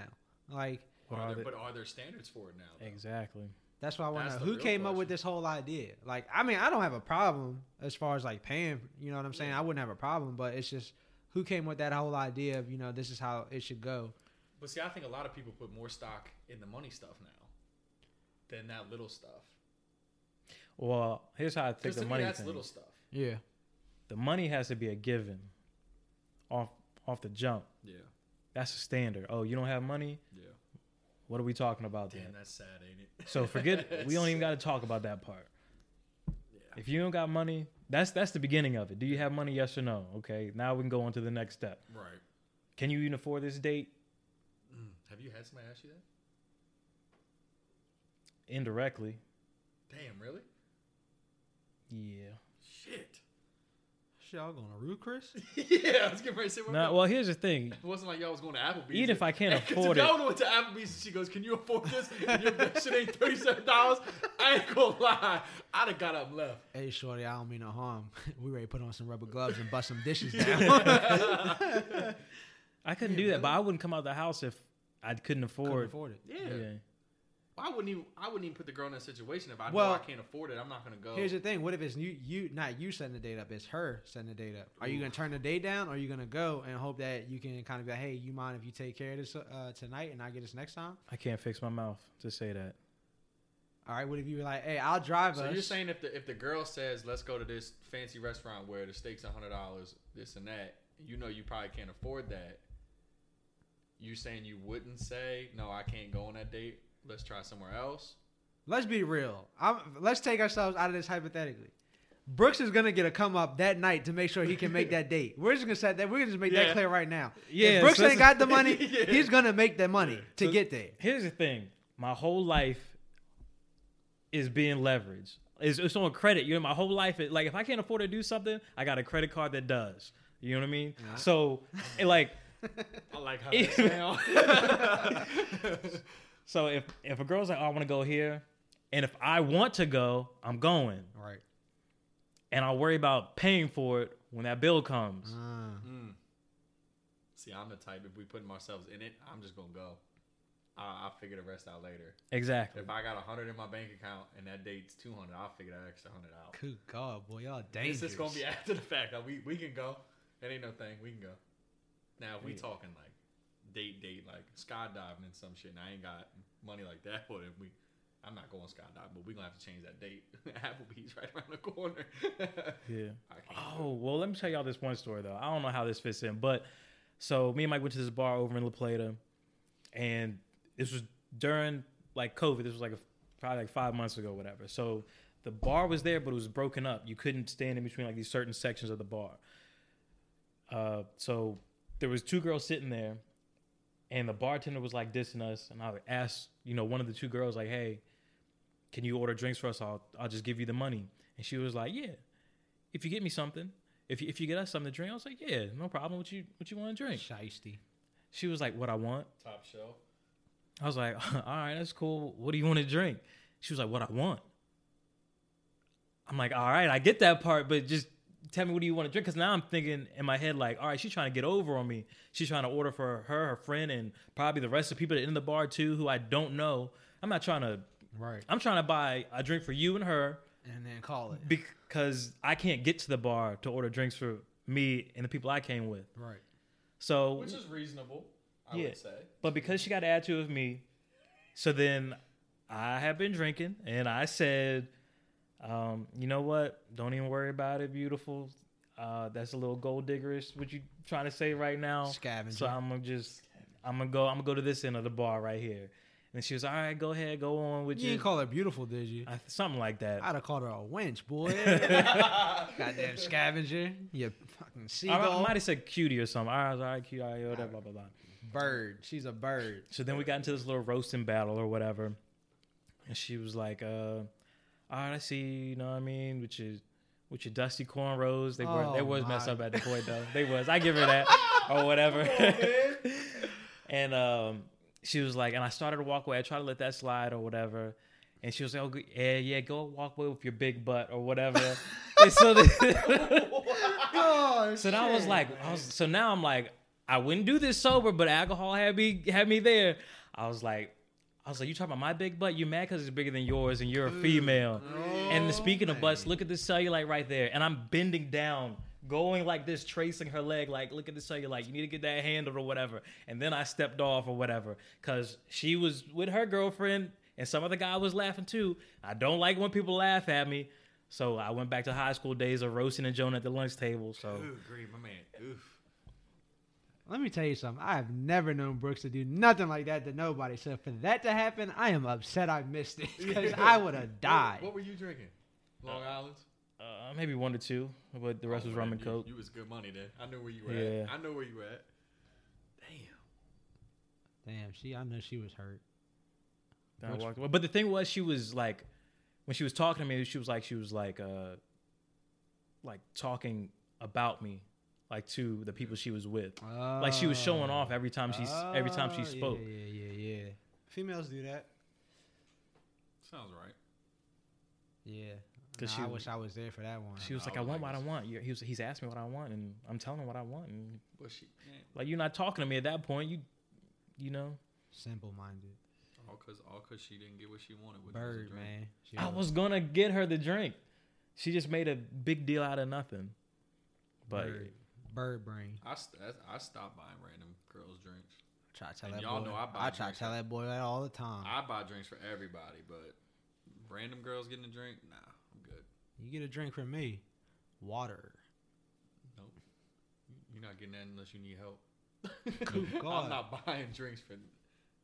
Like, are there standards for it now? Though? Exactly. That's why I want to know who came up with this whole idea. Like, I mean, I don't have a problem as far as like paying, you know what I'm saying? Yeah. I wouldn't have a problem, but it's just who came with that whole idea of, you know, this is how it should go. But see, I think a lot of people put more stock in the money stuff now than that little stuff. Well, here's how I think the money thing. That's little stuff. Yeah. The money has to be a given off the jump. Yeah. That's the standard. Oh, you don't have money? Yeah. What are we talking about then? Damn, that's sad, ain't it? So forget, we don't even got to talk about that part. Yeah. If you don't got money, that's the beginning of it. Do you have money? Yes or no? Okay, now we can go on to the next step. Right. Can you even afford this date? Mm. Have you had somebody ask you that? Indirectly. Damn, really? Yeah. Shit. Y'all going to Root, Chris? Yeah, I was getting ready to say what. Well, here's the thing. It wasn't like y'all was going to Applebee's. Even if I can't afford it. If y'all went to Applebee's and she goes, can you afford this? And your shit ain't $37. I ain't going to lie. I'd have got up and left. Hey, shorty, I don't mean no harm. We ready to put on some rubber gloves and bust some dishes down. I couldn't do that, really? But I wouldn't come out of the house if I couldn't afford it. Yeah. I wouldn't even put the girl in that situation if I know I can't afford it. I'm not gonna go. Here's the thing: what if it's you, not you setting the date up? It's her setting the date up. Are you gonna turn the date down, or are you gonna go and hope that you can kind of be like, "Hey, you mind if you take care of this tonight, and I get this next time?" I can't fix my mouth to say that. All right, what if you were like, "Hey, I'll drive us." So you're saying if the girl says, "Let's go to this fancy restaurant where the steak's $100, this and that," you know you probably can't afford that. You're saying you wouldn't say, "No, I can't go on that date. Let's try somewhere else." Let's be real. Let's take ourselves out of this hypothetically. Brooks is going to get a come up that night to make sure he can make that date. We're just going to set that. We're going to just make that clear right now. Yeah, if Brooks ain't got the money, he's going to make that money to get there. Here's the thing. My whole life is being leveraged. It's on credit. You know, my whole life, like if I can't afford to do something, I got a credit card that does. You know what I mean? Uh-huh. So, like... I like how that sounds. So if a girl's like, oh, I want to go here, and if I want to go, I'm going. Right. And I'll worry about paying for it when that bill comes. See, I'm the type, if we putting ourselves in it, I'm just going to go. I'll figure the rest out later. Exactly. If I got $100 in my bank account and that date's $200, I'll figure that extra $100 out. Good God, boy, y'all dangerous. This is going to be after the fact. Like, we can go. That ain't no thing. We can go. Now, if we talking like, date, like skydiving and some shit, and I ain't got money like that, but if we I'm not going skydive, but we're going to have to change that date. Applebee's right around the corner. Yeah. Oh, well, let me tell y'all this one story, though. I don't know how this fits in, but so me and Mike went to this bar over in La Plata, and this was during, like, COVID. This was, like, probably, like, 5 months ago, whatever. So the bar was there, but it was broken up. You couldn't stand in between, like, these certain sections of the bar. So there was two girls sitting there, and the bartender was, like, dissing us, and I asked, you know, one of the two girls, like, hey, can you order drinks for us? I'll just give you the money. And she was like, yeah, if you get me something, if you get us something to drink. I was like, yeah, no problem. What you want to drink? Shiesty. She was like, what I want? Top shelf. I was like, all right, that's cool. What do you want to drink? She was like, what I want. I'm like, all right, I get that part, but just tell me, what do you want to drink? Because now I'm thinking in my head, like, all right, she's trying to get over on me. She's trying to order for her friend, and probably the rest of the people in the bar, too, who I don't know. I'm not trying to... Right. I'm trying to buy a drink for you and her. And then call it. Because I can't get to the bar to order drinks for me and the people I came with. Right. So... Which is reasonable, I would say. But because she got an attitude with me, so then I have been drinking, and I said... you know what? Don't even worry about it, beautiful. That's a little gold diggerish. What you trying to say right now? Scavenger. So I'm gonna go to this end of the bar right here. And she was, all right, go ahead, go on with you. You didn't call her beautiful, did you? Something like that. I'd have called her a wench, boy. Goddamn scavenger. You fucking seagull. I might have said cutie or something. All right, cutie, all right, whatever, blah, blah, blah. Bird. She's a bird. So then we got into this little roasting battle or whatever. And she was like, all right, I see, you know what I mean, with your dusty cornrows. They was messed up at the point, though. They was. I give her that or whatever. Oh, and she was like, and I started to walk away. I tried to let that slide or whatever. And she was like, oh, yeah, go walk away with your big butt or whatever. And so I was like, so now I'm like, I wouldn't do this sober, but alcohol had me there. I was like, you talking about my big butt? You mad because it's bigger than yours and you're a female. And speaking of butts, look at this cellulite right there. And I'm bending down, going like this, tracing her leg, like, look at the cellulite. You need to get that handled or whatever. And then I stepped off or whatever because she was with her girlfriend and some other guy was laughing too. I don't like when people laugh at me. So I went back to high school days of roasting and Jonah at the lunch table. So. Ooh, great, my man. Oof. Let me tell you something. I have never known Brooks to do nothing like that to nobody. So for that to happen, I am upset I missed it because I would have died. What were you drinking? Long Island? Maybe one or two, but the rest was rum and coke. You was good money then. I know where you were at. I know where you were at. Damn. I know she was hurt. I walked away. But the thing was, she was like, when she was talking to me, she was like talking about me. Like to the people she was with, like she was showing off every time she spoke. Yeah. Females do that. Sounds right. Yeah. I wish I was there for that one. She was like, "I want what I want." He's asking me what I want, and I'm telling him what I want. And like, you're not talking to me at that point. You know. Simple minded. All cause she didn't get what she wanted. With Bird, man. I was gonna get her the drink. She just made a big deal out of nothing. But. Bird brain. I stop buying random girls drinks. I try to tell that boy that all the time. I buy drinks for everybody, but random girls getting a drink, nah, I'm good. You get a drink from me, water. Nope, you're not getting that unless you need help. Good God. I'm not buying drinks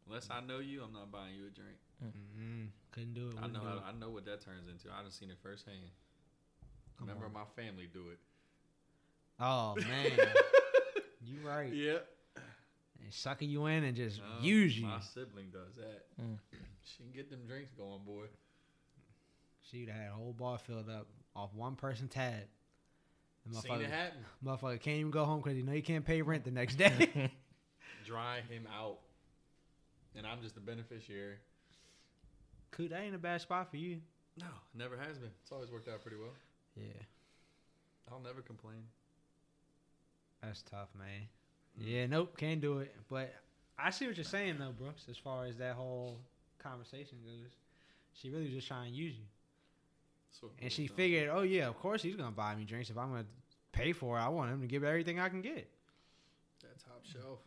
unless I know you. I'm not buying you a drink. Mm-hmm. Couldn't do it. I know what that turns into. I done seen it firsthand. Remember my family do it. Oh, man. You right. Yep. And sucking you in and just use you. My sibling does that. Mm. She can get them drinks going, boy. She would have had a whole bar filled up off one person tab. Seen it happen. Motherfucker can't even go home because you know you can't pay rent the next day. Dry him out. And I'm just the beneficiary. Cool, that ain't a bad spot for you. No, never has been. It's always worked out pretty well. Yeah. I'll never complain. That's tough, man. Yeah, nope, can't do it. But I see what you're saying, though, Brooks, as far as that whole conversation goes. She really was just trying to use you. And she figured, oh, yeah, of course he's going to buy me drinks. If I'm going to pay for it, I want him to give everything I can get. That top shelf.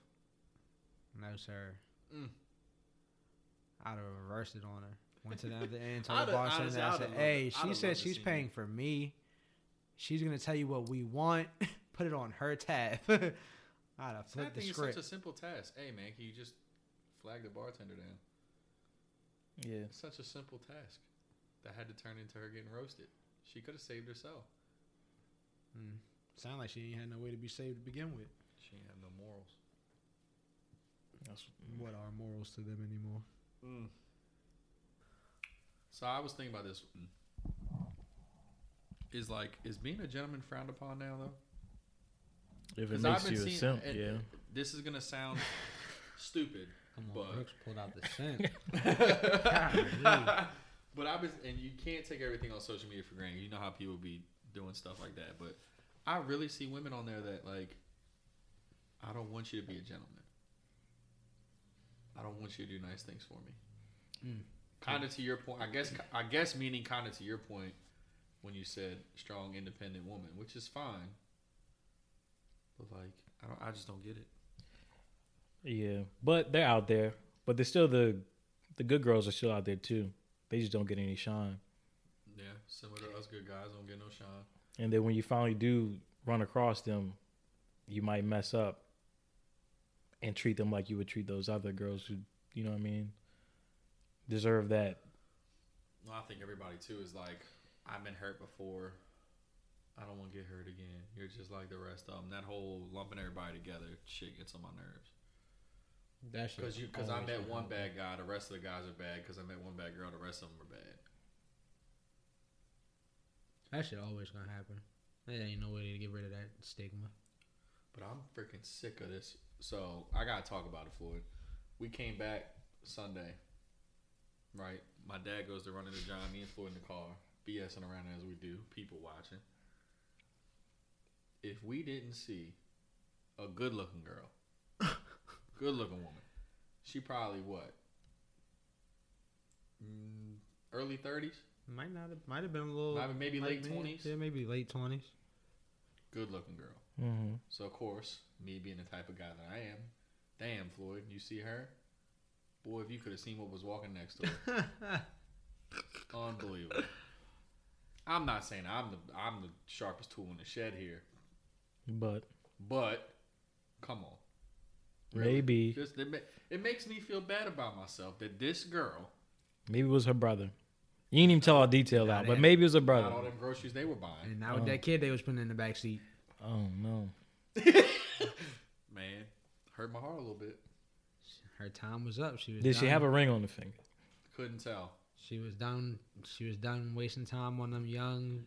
No, sir. I'd have reversed it on her. Went to the other end, told the bartender, I said, "Hey, she said she's paying for me. She's gonna tell you what we want. Put it on her tab." I'd have flipped the script. It's such a simple task. Hey man, can you just flag the bartender down? Yeah, it's such a simple task that had to turn into her getting roasted. She could have saved herself. Sound like she ain't had no way to be saved to begin with. She ain't have no morals. That's what are morals to them anymore. So I was thinking about this. Is being a gentleman frowned upon now though? If it makes you a simp, yeah. This is gonna sound stupid. Come on, but Brooks pulled out the scent. But and you can't take everything on social media for granted. You know how people be doing stuff like that. But I really see women on there that I don't want you to be a gentleman. I don't want you to do nice things for me. Kind of to your point, I guess meaning kind of to your point when you said strong, independent woman, which is fine. But I just don't get it. Yeah, but they're out there. But they're still the good girls are still out there too. They just don't get any shine. Yeah, similar to us good guys don't get no shine. And then when you finally do run across them, you might mess up and treat them like you would treat those other girls who, you know what I mean, deserve that. Well, I think everybody too is I've been hurt before. I don't want to get hurt again. You're just like the rest of them. That whole lumping everybody together shit gets on my nerves. That's because I met one bad guy, the rest of the guys are bad. Because I met one bad girl, the rest of them are bad. That shit always gonna happen. There ain't no way to get rid of that stigma. But I'm freaking sick of this. So I gotta talk about it, Floyd. We came back Sunday, right? My dad goes to run into John, me and Floyd in the car, BSing around as we do, people watching. If we didn't see a good-looking girl, good-looking woman, she probably what? Early 30s? Might have been a little... Maybe late 20s? Yeah, maybe late 20s. Good-looking girl. Mm-hmm. So, of course, me being the type of guy that I am, damn, Floyd, you see her? Boy, if you could have seen what was walking next to her. Unbelievable. I'm not saying I'm the sharpest tool in the shed here. But, come on. Really? Maybe. It makes me feel bad about myself that this girl... Maybe it was her brother. You didn't even tell all detail out, but maybe it was her brother. Not all them groceries they were buying. And not with that kid they was putting in the backseat. Oh, no. Man, hurt my heart a little bit. Her time was up. Did she have a ring on the finger? Couldn't tell. She was done wasting time on them young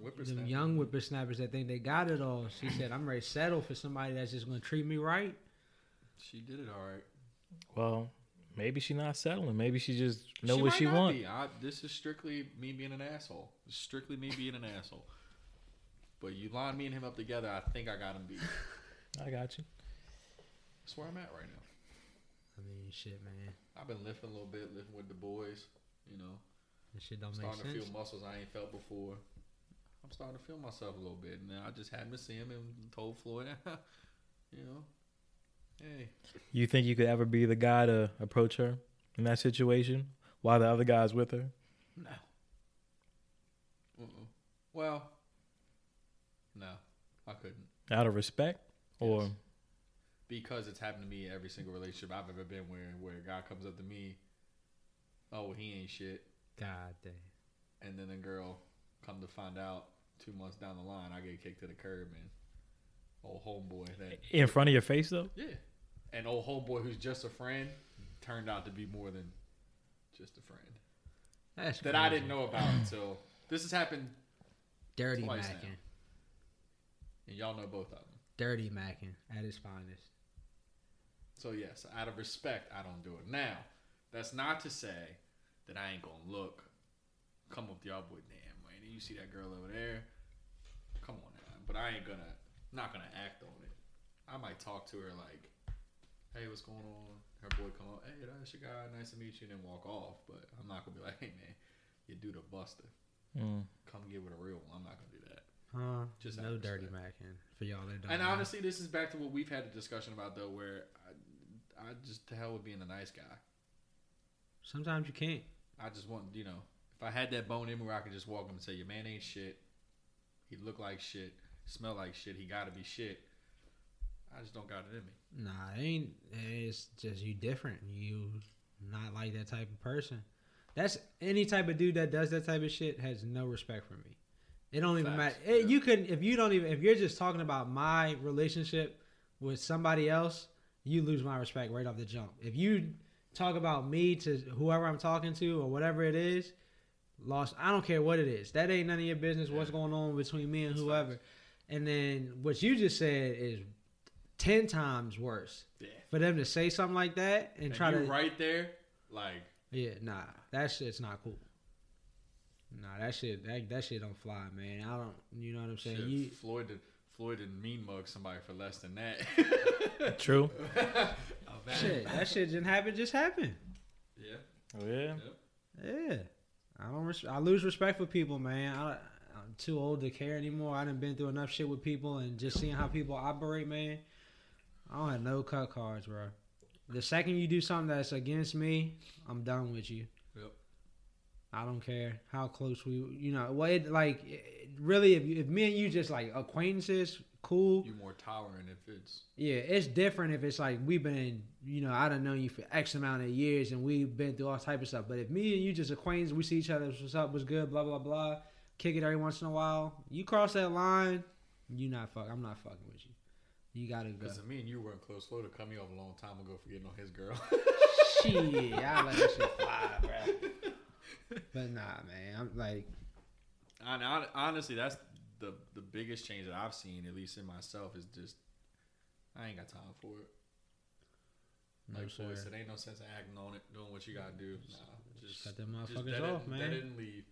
whippersnappers. Them young whippersnappers that think they got it all. She said, "I'm ready to settle for somebody that's just going to treat me right." She did it all right. Well, maybe she's not settling. Maybe she just knows what she wants. This is strictly me being an asshole. But you line me and him up together, I think I got him beat. I got you. That's where I'm at right now. I mean, shit, man. I've been lifting a little bit, lifting with the boys, you know. This shit don't make sense. Starting to feel muscles I ain't felt before. I'm starting to feel myself a little bit. And I just happened to see him and told Floyd, you know, hey. You think you could ever be the guy to approach her in that situation while the other guy's with her? No. Well, no, I couldn't. Out of respect? Yes. Or... Because it's happened to me every single relationship I've ever been where a guy comes up to me, oh, he ain't shit. God damn. And then a girl, come to find out 2 months down the line, I get kicked to the curb, man. Old homeboy. In front of your face, though? Yeah. And old homeboy who's just a friend turned out to be more than just a friend. That's that crazy. I didn't know about until this has happened dirty twice macking. Now. And y'all know both of them. Dirty macking at his finest. So, yes, out of respect, I don't do it. Now, that's not to say that I ain't going to come up to y'all boy, damn, man. You see that girl over there? Come on now. But I ain't not going to act on it. I might talk to her like, hey, what's going on? Her boy come up, hey, that's your guy. Nice to meet you. And then walk off. But I'm not going to be like, hey, man, your dude a buster. Come get with a real one. I'm not going to do that. Just no dirty macking for y'all that don't. And honestly, this is back to what we've had a discussion about though, where I just to hell with being a nice guy. Sometimes you can't. I just want, you know, if I had that bone in me where I could just walk him and say, your man ain't shit, he look like shit, smell like shit, he gotta be shit, I just don't got it in me. Nah, it ain't. It's just you different. You not like that type of person. That's any type of dude that does that type of shit has no respect for me. It don't even matter. Yeah. You could, if you don't even, if you're just talking about my relationship with somebody else, you lose my respect right off the jump. If you talk about me to whoever I'm talking to or whatever it is, lost. I don't care what it is. That ain't none of your business. Yeah. What's going on between me and whoever? And then what you just said is 10 times worse. Yeah. For them to say something like that and try to right there, like, yeah, nah, that shit's not cool. Nah, that shit don't fly, man. I don't, you know what I'm saying? Shit, you, Floyd didn't mean mug somebody for less than that. True. Oh, shit, that shit didn't happen. Just happened. Yeah. Oh yeah. Yep. Yeah. I lose respect for people, man. I'm too old to care anymore. I done been through enough shit with people and just seeing how people operate, man. I don't have no cut cards, bro. The second you do something that's against me, I'm done with you. Yep. I don't care how close we, you know, well, it, like, it, really, if me and you just, like, acquaintances, cool. You're more tolerant if it's. Yeah, it's different if it's, like, we've been, you know, I done known you for X amount of years and we've been through all type of stuff. But if me and you just acquaintances, we see each other, what's up, what's good, blah, blah, blah, kick it every once in a while. You cross that line, I'm not fucking with you. You gotta go. Because me and you weren't close. Floyd cut me off a long time ago for getting on his girl. Shit, I let that shit fly, bro. But nah, man, I'm like, honestly, that's the biggest change that I've seen, at least in myself, is just I ain't got time for it. No, like Floyd said, ain't no sense in acting on it, doing what you gotta do. Nah, just cut them motherfuckers off, man. That didn't leave.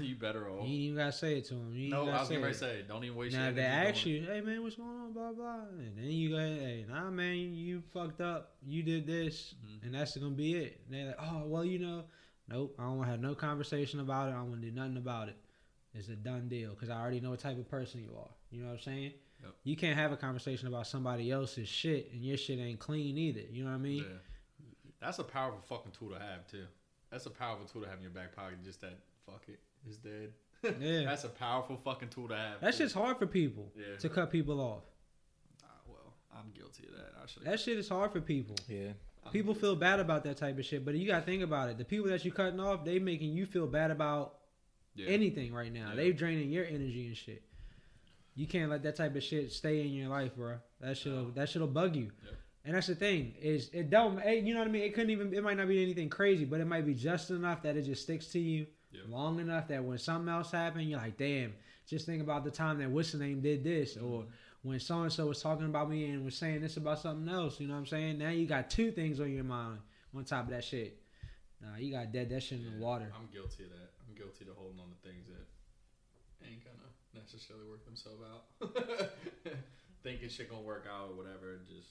You better off. You ain't even gotta say it to him. No, I was gonna say, don't even waste your time. Now, if they ask you, hey man, what's going on, blah, blah, and then you go, hey, nah man, you fucked up, you did this, mm-hmm. and that's gonna be it. And they're like, oh, well, you know, nope, I don't wanna have no conversation about it, I don't wanna do nothing about it. It's a done deal, because I already know what type of person you are. You know what I'm saying? Yep. You can't have a conversation about somebody else's shit, and your shit ain't clean either. You know what I mean? Yeah. That's a powerful fucking tool to have, too. That's a powerful tool to have in your back pocket, just that, fuck it. It's dead. Yeah. That's a powerful fucking tool to have. That's just hard for people to cut people off. Well, I'm guilty of that. That shit is hard for people. Yeah. People feel bad about that type of shit, but you gotta think about it. The people that you cutting off, they making you feel bad about anything right now. Yeah. They draining your energy and shit. You can't let that type of shit stay in your life, bro. That shit'll bug you. Yeah. And that's the thing, is it don't, you know what I mean? It might not be anything crazy, but it might be just enough that it just sticks to you. Yep. Long enough that when something else happened, you're like, damn, just think about the time that what's the name did this, or when so-and-so was talking about me and was saying this about something else, you know what I'm saying? Now you got two things on your mind on top of that shit. Nah, you got that shit in the water. I'm guilty of that. I'm guilty to holding on to things that ain't gonna necessarily work themselves out. Thinking shit gonna work out or whatever, just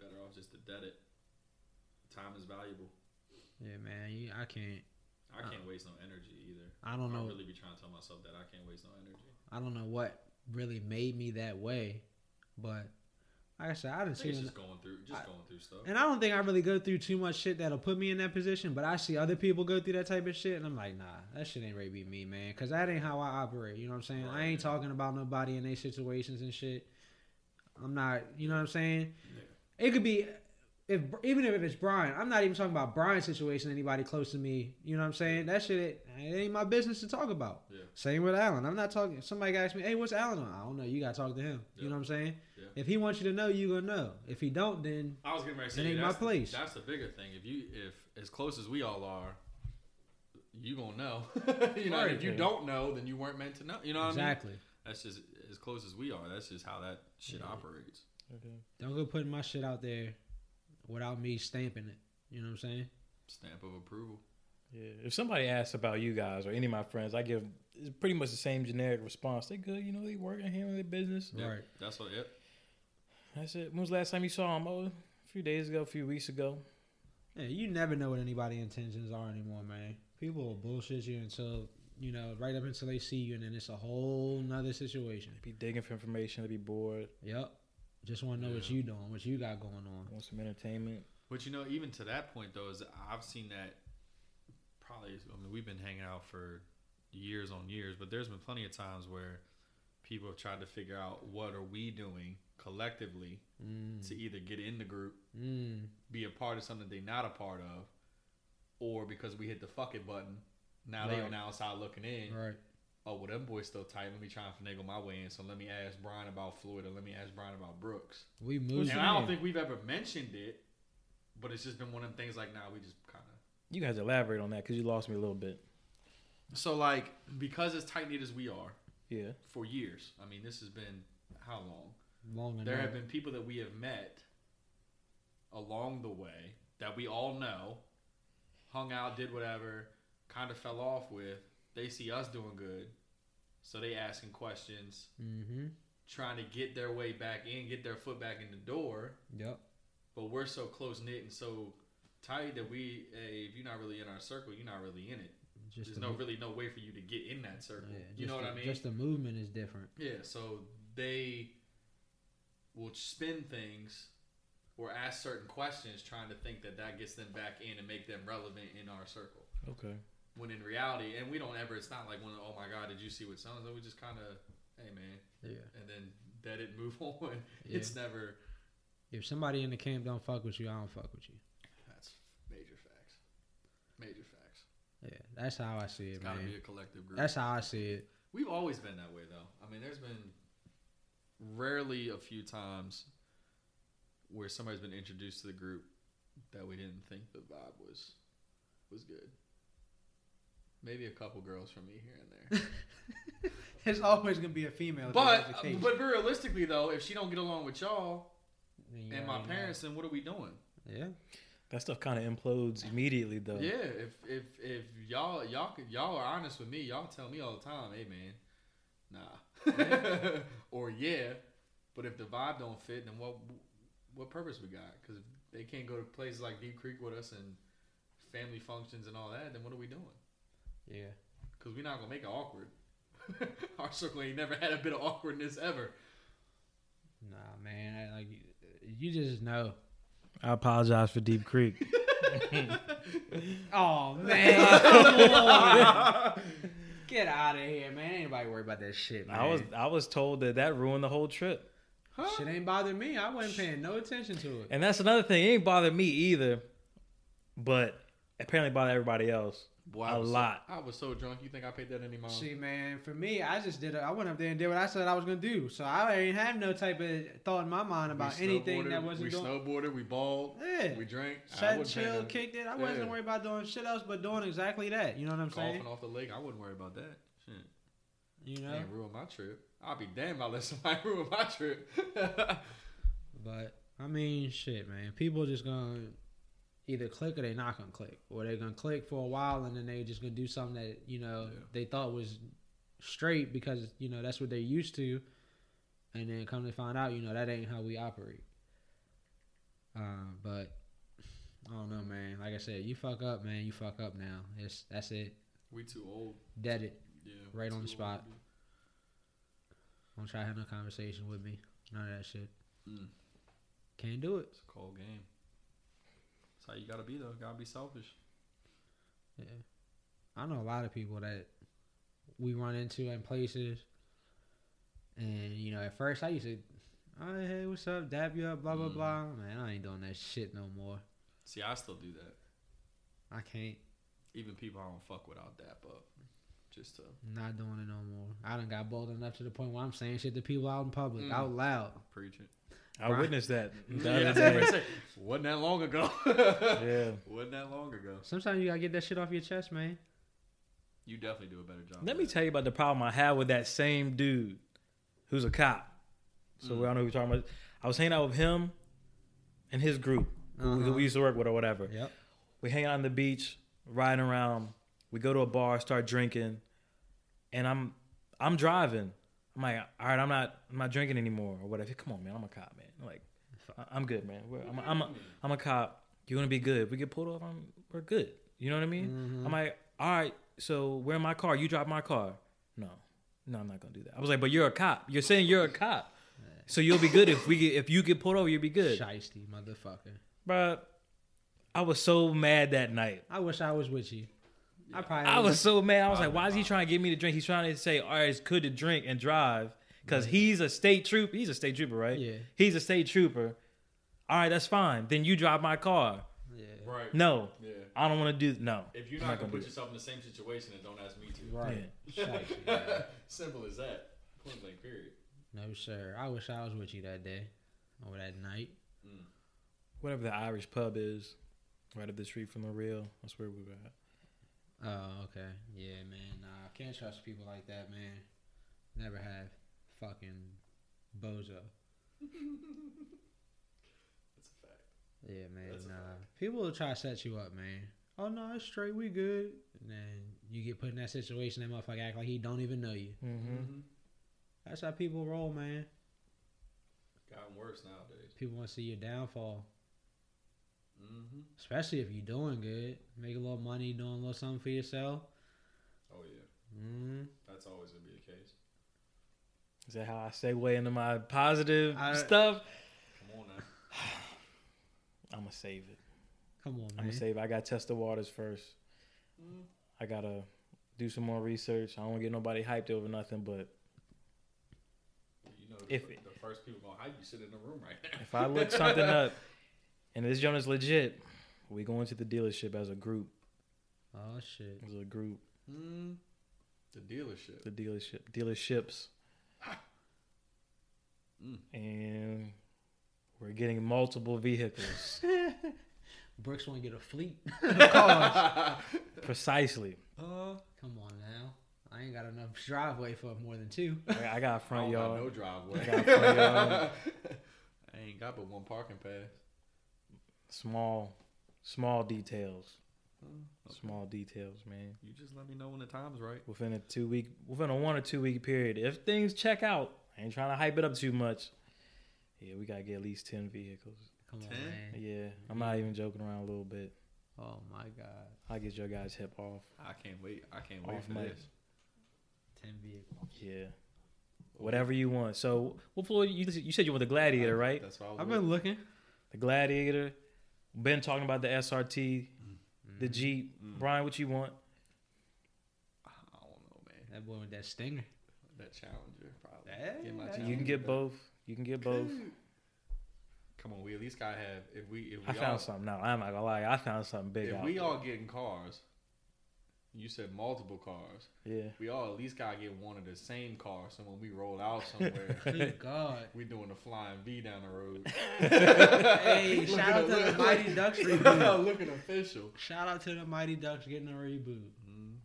better off just to debt it. Time is valuable. Yeah, man, I can't waste no energy either. I don't know. I really be trying to tell myself that I can't waste no energy. I don't know what really made me that way, but like I said, I didn't see it's just going through stuff. And I don't think I really go through too much shit that'll put me in that position. But I see other people go through that type of shit, and I'm like, nah, that shit ain't really be me, man, because that ain't how I operate. You know what I'm saying? Right. I ain't talking about nobody in their situations and shit. I'm not. You know what I'm saying? Yeah. It could be. Even if it's Brian, I'm not even talking about Brian's situation, anybody close to me. You know what I'm saying? That shit, it ain't my business to talk about. Yeah. Same with Alan. I'm not talking. Somebody asks me, hey, what's Alan on? I don't know. You got to talk to him. Yeah. You know what I'm saying? Yeah. If he wants you to know, you going to know. If he don't, then I was gonna say, it ain't my place. That's the bigger thing. If as close as we all are, you going to know. You know, right, if you don't know, then you weren't meant to know. You know what I mean? Exactly. That's just as close as we are. That's just how that shit operates. Okay. Don't go putting my shit out there without me stamping it. You know what I'm saying? Stamp of approval. Yeah. If somebody asks about you guys or any of my friends, I give pretty much the same generic response. They good. You know, they working, handling their business. Yeah, right. That's what, yep. That's it. When was the last time you saw them? Oh, a few days ago, a few weeks ago. Yeah, you never know what anybody's intentions are anymore, man. People will bullshit you until, you know, right up until they see you, and then it's a whole nother situation. They be digging for information. They be bored. Yep. Just want to know what you doing, what you got going on. Want some entertainment? But you know, even to that point though, is I've seen that probably. I mean, we've been hanging out for years on years, but there's been plenty of times where people have tried to figure out what are we doing collectively to either get in the group, be a part of something they're not a part of, or because we hit the fuck it button, now right. They on the outside looking in. Right. Oh, well, them boys still tight. Let me try and finagle my way in. So let me ask Brian about Floyd, or let me ask Brian about Brooks. We moved. And I don't think we've ever mentioned it, but it's just been one of them things like, nah, we just kind of. You guys elaborate on that because you lost me a little bit. So, like, because as tight-knit as we are, yeah, for years. I mean, this has been how long? Long enough. There have been people that we have met along the way that we all know, hung out, did whatever, kind of fell off with. They see us doing good, so they asking questions, trying to get their way back in, get their foot back in the door. Yep. But we're so close-knit and so tight that we, hey, if you're not really in our circle, you're not really in it. There's no way for you to get in that circle. Yeah, you know what I mean? Just the movement is different. Yeah, so they will spin things or ask certain questions trying to think that that gets them back in and make them relevant in our circle. Okay. When in reality, and we don't ever, it's not like, when, oh my God, did you see what sounds like? We just kind of, hey man. Yeah. And then let it move on. Yeah. It's never. If somebody in the camp don't fuck with you, I don't fuck with you. That's major facts. Major facts. Yeah, that's how I see it, it's gotta man. Be a collective group. That's how I see it. We've always been that way, though. I mean, there's been rarely a few times where somebody's been introduced to the group that we didn't think the vibe was good. Maybe a couple girls from me here and there. There's always gonna be a female. But realistically, though, if she don't get along with y'all and my parents, then what are we doing? Yeah. That stuff kind of implodes immediately, though. Yeah, if y'all are honest with me, y'all tell me all the time, hey man, nah, or yeah, but if the vibe don't fit, then what purpose we got? Because they can't go to places like Deep Creek with us and family functions and all that. Then what are we doing? Yeah, because we're not gonna make it awkward. Our circle ain't never had a bit of awkwardness ever. Nah, man, like you just know. I apologize for Deep Creek. Oh, man. Come on. Get out of here, man. Ain't nobody worried about that shit, man. I was told that ruined the whole trip. Huh? Shit ain't bothered me. I wasn't paying no attention to it. And that's another thing. It ain't bothered me either, but apparently bothered everybody else. Boy, I was so drunk. You think I paid that any mind? See, man, for me, I just did it. I went up there and did what I said I was going to do. So I ain't have no type of thought in my mind about anything that wasn't going on. We snowboarded. We balled. Yeah. We drank. Sat, chill, kicked it. I wasn't worried about doing shit else but doing exactly that. You know what I'm saying? Golfing off the lake. I wouldn't worry about that. Shit. You know? Can't ruin my trip. I'll be damned if I let somebody ruin my trip. But, I mean, shit, man. People just going to either click or they're not going to click. Or they're going to click for a while and then they're just going to do something that, you know, they thought was straight because, you know, that's what they're used to. And then come to find out, you know, that ain't how we operate. But, I don't know, man. Like I said, you fuck up, man. You fuck up now. That's it. We too old. Dead it. Yeah. Right on the spot. Old. Don't try to have no conversation with me. None of that shit. Can't do it. It's a cold game. You gotta be though. Gotta be selfish. Yeah, I know a lot of people that we run into in places, and you know, at first I used to, oh, hey, what's up? Dab you up, blah blah blah. Man, I ain't doing that shit no more. See, I still do that. I can't. Even people I don't fuck with, I'll dab up. Just to not doing it no more. I done got bold enough to the point where I'm saying shit to people out in public, out loud. Preach it. I witnessed that. Wasn't that long ago. Yeah. Wasn't that long ago. Sometimes you gotta get that shit off your chest, man. You definitely do a better job. Let me tell you about the problem I had with that same dude who's a cop. So we all know who we're talking about. I was hanging out with him and his group who we used to work with or whatever. Yep. We hang out on the beach, riding around. We go to a bar, start drinking. And I'm driving. I'm like, all right, I'm not drinking anymore or whatever. Come on, man, I'm a cop, man. Like, I'm good, man. I'm a cop. You want to be good? If we get pulled off, we're good. You know what I mean? I'm like, all right. So we're in my car. You drive my car. No, I'm not gonna do that. I was like, but you're a cop. You're saying you're a cop, so you'll be good if you get pulled over. You'll be good. Shiesty motherfucker. But I was so mad that night. I wish I was with you. I was so mad. I was like, why is he trying to get me to drink? He's trying to say, all right, it's good to drink and drive. Because he's a state trooper. He's a state trooper, right? Yeah. He's a state trooper. All right, that's fine. Then you drive my car. Yeah. Right. No. Yeah. I don't want to do... No. If you're not going to put yourself in the same situation, then don't ask me to. Right. Yeah. Yeah. Simple as that. Point blank, period. No, sir. I wish I was with you that day. Or that night. Mm. Whatever the Irish pub is. Right up the street from the real. That's where we were at. Oh, okay. Yeah, man. Nah, I can't trust people like that, man. Never have. Fucking bozo. That's a fact. Yeah, man. That's people will try to set you up, man. Oh, no, it's straight. We good. And then you get put in that situation, that motherfucker act like he don't even know you. Mm-hmm. Mm-hmm. That's how people roll, man. Gotten worse nowadays. People want to see your downfall. Mm-hmm. Especially if you're doing good. Make a little money, doing a little something for yourself. Oh, yeah. Mm-hmm. That's always going to be the case. Is that how I segue into my positive stuff? Come on now. I'm going to save it. Come on, man. I'm going to save it. I got to test the waters first. Mm-hmm. I got to do some more research. I don't want to get nobody hyped over nothing, but... You know, the first people going to hype you sit in the room right now. If I look something up... And this joint is legit. We going to the dealership as a group. Oh, shit. As a group. Mm. The dealership. The dealership. Dealerships. Mm. And we're getting multiple vehicles. Brooks want to get a fleet of cars. Precisely. Come on now. I ain't got enough driveway for more than two. I got a front yard. I don't got no driveway. I got a front yard. I ain't got but one parking pass. Small details. Okay. Small details, man. You just let me know when the time's right. Within a 1 or 2 week period. If things check out, I ain't trying to hype it up too much. Yeah, we gotta get at least 10 vehicles. Come on, man. Yeah, I'm not even joking around a little bit. Oh my God. I'll get your guys hip off. I can't wait for this. 10 vehicles. Yeah. Whatever you want. So, what floor? You said you want the Gladiator, right? That's what I've been looking. The Gladiator. Been talking about the SRT, the Jeep. Brian, what you want? I don't know, man. That boy with that Stinger. That Challenger, probably. Challenger. You can get both. Come on, we at least gotta have. If we found something. No, I'm not gonna lie. I found something big. If we all getting cars, you said multiple cars. Yeah. We all at least gotta get one of the same cars. So when we roll out somewhere, good God, we doing a flying V down the road. Hey, shout out to the Mighty Ducks reboot. Looking official. Shout out to the Mighty Ducks getting a reboot. Mm-hmm.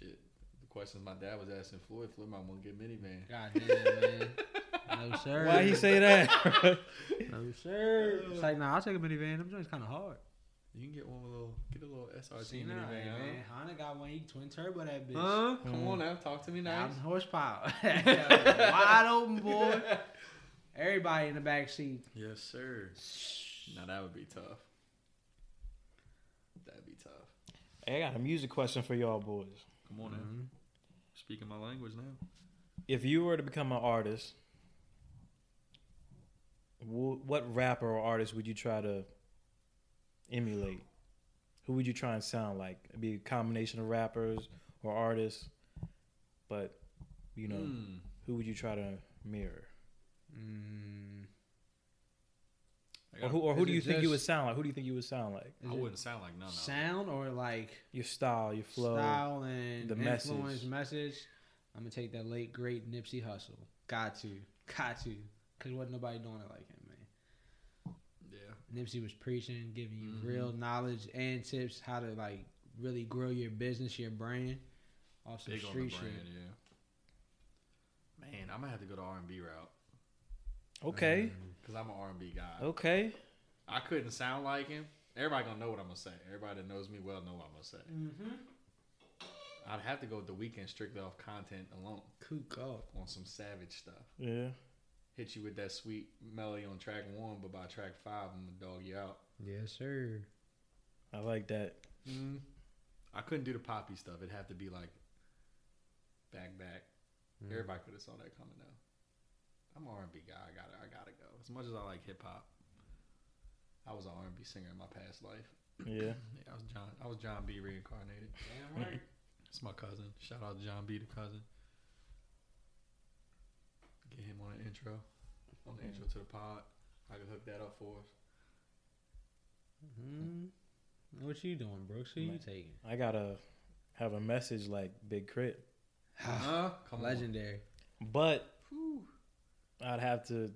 Shit, the questions my dad was asking Floyd. Floyd might want to get minivan. God damn, man. No sir. Why he say that? No sir. It's like, nah, I'll take a minivan. Them joints kind of hard. You can get one with a little, SRT minivan. Man, Honda got one. He twin turbo that bitch. Huh? Come on now, talk to me nice. 1,000 horsepower. Wide open, boy. Everybody in the back seat. Yes, sir. Now that would be tough. That'd be tough. Hey, I got a music question for y'all boys. Come on now. Speaking my language now. If you were to become an artist, what rapper or artist would you try to emulate? Who would you try and sound like? It'd be a combination of rappers or artists, but you know, who would you try to mirror? Or who do you think you would sound like? Who do you think you would sound like? I wouldn't sound like none. Sound or like your style, your flow, and the influence, message. I'm gonna take that late great Nipsey Hussle. Got to, cause wasn't nobody doing it like him. Nipsey was preaching, giving you real knowledge and tips how to like really grow your business, your brand. Also, big street on the brand, shit. Yeah. Man, I'm gonna have to go the R&B route. Okay. Because I'm an R&B guy. Okay. I couldn't sound like him. Everybody gonna know what I'm gonna say. Everybody that knows me well know what I'm gonna say. I'd have to go with The Weeknd strictly off content alone. Cook up on some savage stuff. Yeah. Hit you with that sweet melody on track 1, but by track 5, I'm gonna dog you out. Yes, sir. I like that. I couldn't do the poppy stuff. It'd have to be like back. Everybody could have saw that coming though. I'm an R&B guy. I gotta go. As much as I like hip hop, I I was an R&B singer in my past life. Yeah. I was John B reincarnated. Damn right. It's my cousin. Shout out to John B, the cousin. Get him on an intro. On the intro to the pod. I can hook that up for us. Mm-hmm. What you doing, Brooks? Who you taking? I gotta have a message like Big Crit. Huh? Legendary. On. But I'd have to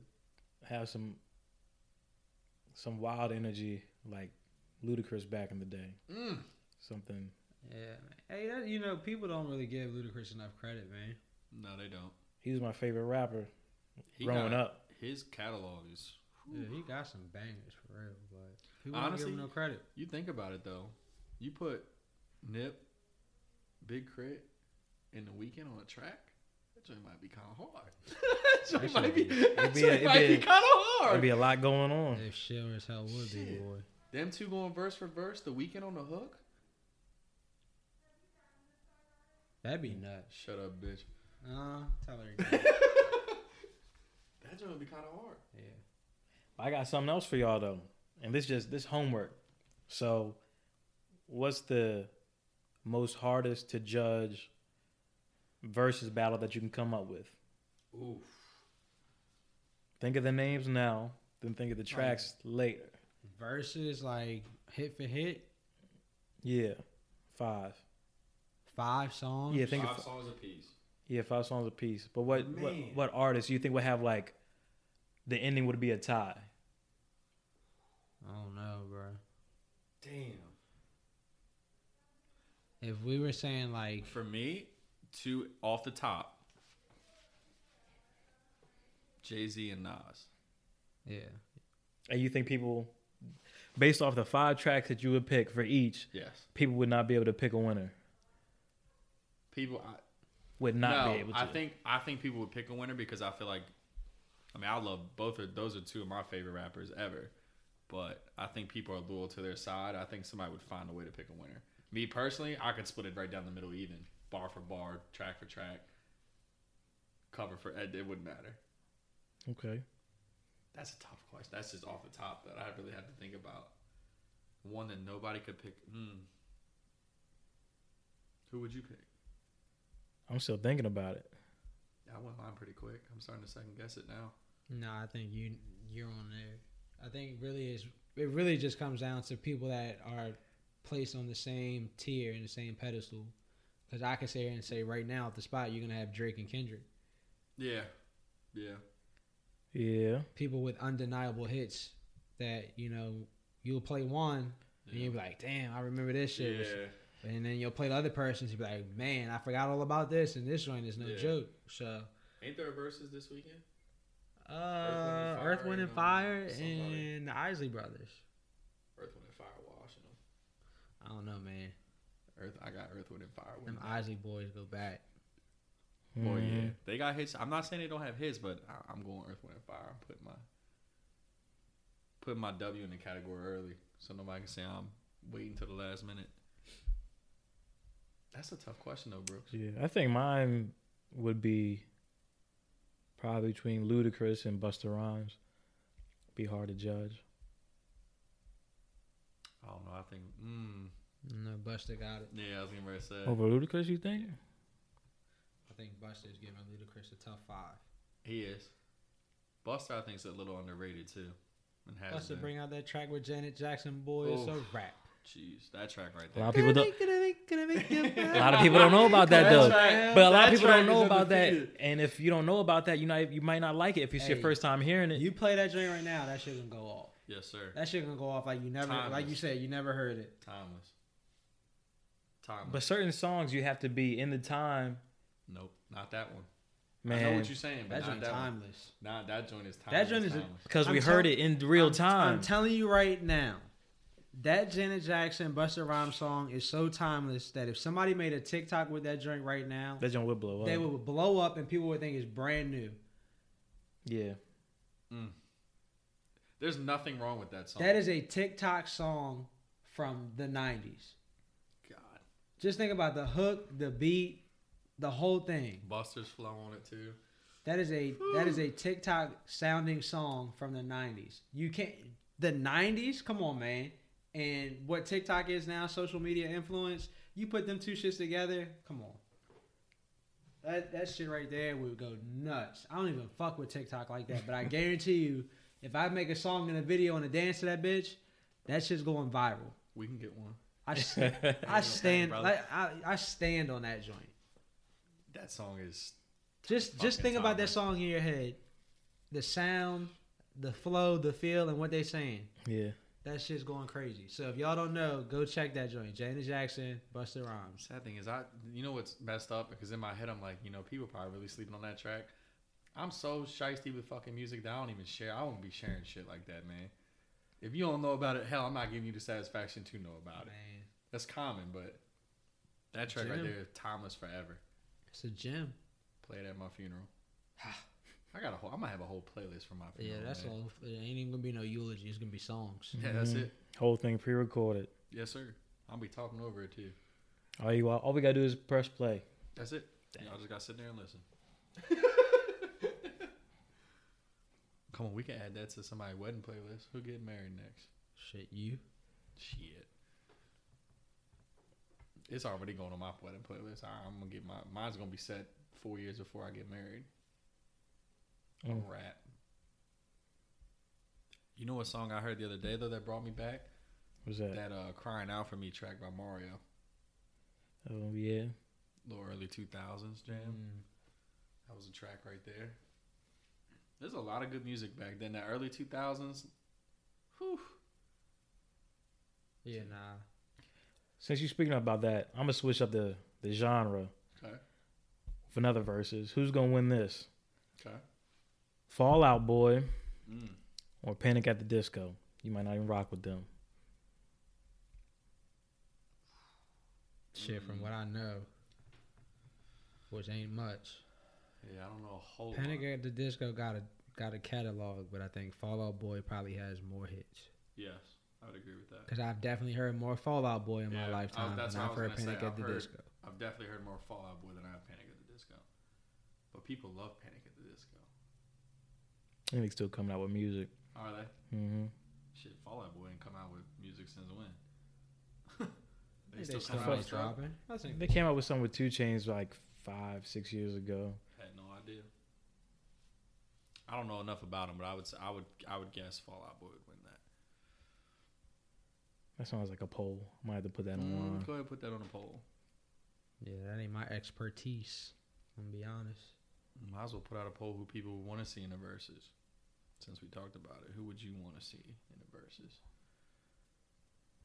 have some wild energy like Ludacris back in the day. Mm. Something. Yeah, man. Hey, that, you know, people don't really give Ludacris enough credit, man. No, they don't. He was my favorite rapper growing up. His catalog is... Yeah, he got some bangers for real, but people don't give him no credit. You think about it, though. You put Nip, Big Crit, and The Weeknd on a track, that joint might be kind of hard. That joint might be kind of hard. There'd be a lot going on. If sure as hell would be, boy. Them two going verse for verse, The Weeknd on the hook? That'd be nuts. Shut up, bitch. Tell her again. That joint would be kind of hard. Yeah. I got something else for y'all, though. And this homework. So, what's the most hardest to judge versus battle that you can come up with? Oof. Think of the names now, then think of the tracks later. Versus, like, hit for hit? Yeah. 5. 5 songs? Yeah, think 5 songs a piece. Yeah, 5 songs a piece. But what artists you think would have, like, the ending would be a tie? I don't know, bro. Damn. If we were saying like... For me, 2 off the top. Jay-Z and Nas. Yeah. And you think people, based off the 5 tracks that you would pick for each, yes, people would not be able to pick a winner? People would not be able to. I think people would pick a winner because I feel like... I mean, I love both of those are 2 of my favorite rappers ever, but I think people are loyal to their side. I think somebody would find a way to pick a winner. Me personally, I could split it right down the middle, even bar for bar, track for track, cover for Ed. It wouldn't matter. Okay, that's a tough question. That's just off the top that I really have to think about. One that nobody could pick. Who would you pick? I'm still thinking about it. I went mine pretty quick. I'm starting to second guess it now. No, I think you're on there. I think it really just comes down to people that are placed on the same tier and the same pedestal. Because I can sit here and say right now at the spot you're gonna have Drake and Kendrick. Yeah, yeah, yeah. People with undeniable hits that you know you'll play one and you'll be like, damn, I remember this shit. Yeah. And then you'll play the other person's, you'll be like, man, I forgot all about this, and this joint is no joke. So, ain't there verses this weekend? Earth, Wind, and Fire, and the Isley Brothers. Earth, Wind, and Fire washing them. I don't know, man. I got Earth, Wind, and Fire. Them Isley boys go back. Boy, yeah. They got hits. I'm not saying they don't have hits, but I'm going Earth, Wind, and Fire. I'm putting my W in the category early, so nobody can say I'm waiting till the last minute. That's a tough question, though, Brooks. Yeah, I think mine would be probably between Ludacris and Busta Rhymes. Be hard to judge. I don't know. I think, No, Busta got it. Yeah, I was getting very sad. Over Ludacris, you think? I think Busta is giving Ludacris a tough 5. He is. Busta, I think, is a little underrated, too. Busta bring out that track with Janet Jackson, boy. Oof. It's a rap. Jeez, that track right there. A lot of people don't know about that, though. But a lot of people don't know about that. And if you don't know about that, you might not like it if it's your first time hearing it. You play that joint right now, that shit gonna go off. Yes, sir. That shit gonna go off like you never, like you said, you never heard it. Timeless. But certain songs you have to be in the time. Nope, not that one. Man, I know what you're saying, but that joint is timeless. Nah, that joint is timeless. That joint is because we heard it in real time. I'm telling you right now. That Janet Jackson, Busta Rhymes song is so timeless that if somebody made a TikTok with that joint right now, that joint would blow up. They would blow up and people would think it's brand new. Yeah. Mm. There's nothing wrong with that song. That is a TikTok song from the 90s. God. Just think about the hook, the beat, the whole thing. Buster's flow on it too. That is a TikTok sounding song from the 90s. You can't... the 90s, come on, man. And what TikTok is now, social media influence, you put them two shits together, come on. That shit right there would go nuts. I don't even fuck with TikTok like that, but I guarantee you, if I make a song and a video and a dance to that bitch, that shit's going viral. We can get one. I stand on that joint. That song is just think about that song in your head, the sound, the flow, the feel, and what they saying. Yeah, that shit's going crazy. So if y'all don't know, go check that joint. Janet Jackson, Busta Rhymes. Sad thing is, you know what's messed up? Because in my head, I'm like, you know, people probably really sleeping on that track. I'm so shiesty with fucking music that I don't even share. I won't be sharing shit like that, man. If you don't know about it, hell, I'm not giving you the satisfaction to know about it. That's common, but that track right there is timeless forever. It's a gem. Play it at my funeral. I'm gonna have a whole playlist for my funeral. Yeah, that's all. It ain't even gonna be no eulogy. It's gonna be songs. Yeah, that's it. Whole thing pre-recorded. Yes, sir. I'll be talking over it too. All we gotta do is press play. That's it. Y'all just gotta sit there and listen. Come on, we can add that to somebody's wedding playlist. Who getting married next? Shit, you. Shit. It's already going on my wedding playlist. I'm gonna get mine's gonna be set 4 years before I get married. A rap. You know what song I heard the other day though that brought me back? What was that? That Crying Out For Me track by Mario. Oh yeah. Little early 2000s jam. That was a track right there. There's a lot of good music back then. That early 2000s. Whew. Yeah, nah. Since you're speaking about that, I'm gonna switch up the genre. Okay. For another versus. Who's gonna win this? Okay. Fallout Boy or Panic at the Disco. You might not even rock with them. Shit, from what I know, which ain't much. Yeah, I don't know a whole Panic lot. At the Disco got a catalog, but I think Fallout Boy probably has more hits. Yes, I would agree with that. Because I've definitely heard more Fallout Boy in my lifetime than I've heard Panic at the Disco. I've definitely heard more Fallout Boy than I have Panic at the Disco. But people love Panic at the Disco. I think they're still coming out with music. Are they? Mm-hmm. Shit, Fallout Boy ain't come out with music since when? they still come out with dropping. They came out with something with 2 Chainz like 5-6 years ago. Had no idea. I don't know enough about them, but I would guess Fallout Boy would win that. That sounds like a poll. Might have to put that on. Go ahead and put that on a poll. Yeah, that ain't my expertise. I'm gonna be honest. Might as well put out a poll who people would want to see in the verses. Since we talked about it, who would you want to see in the verses?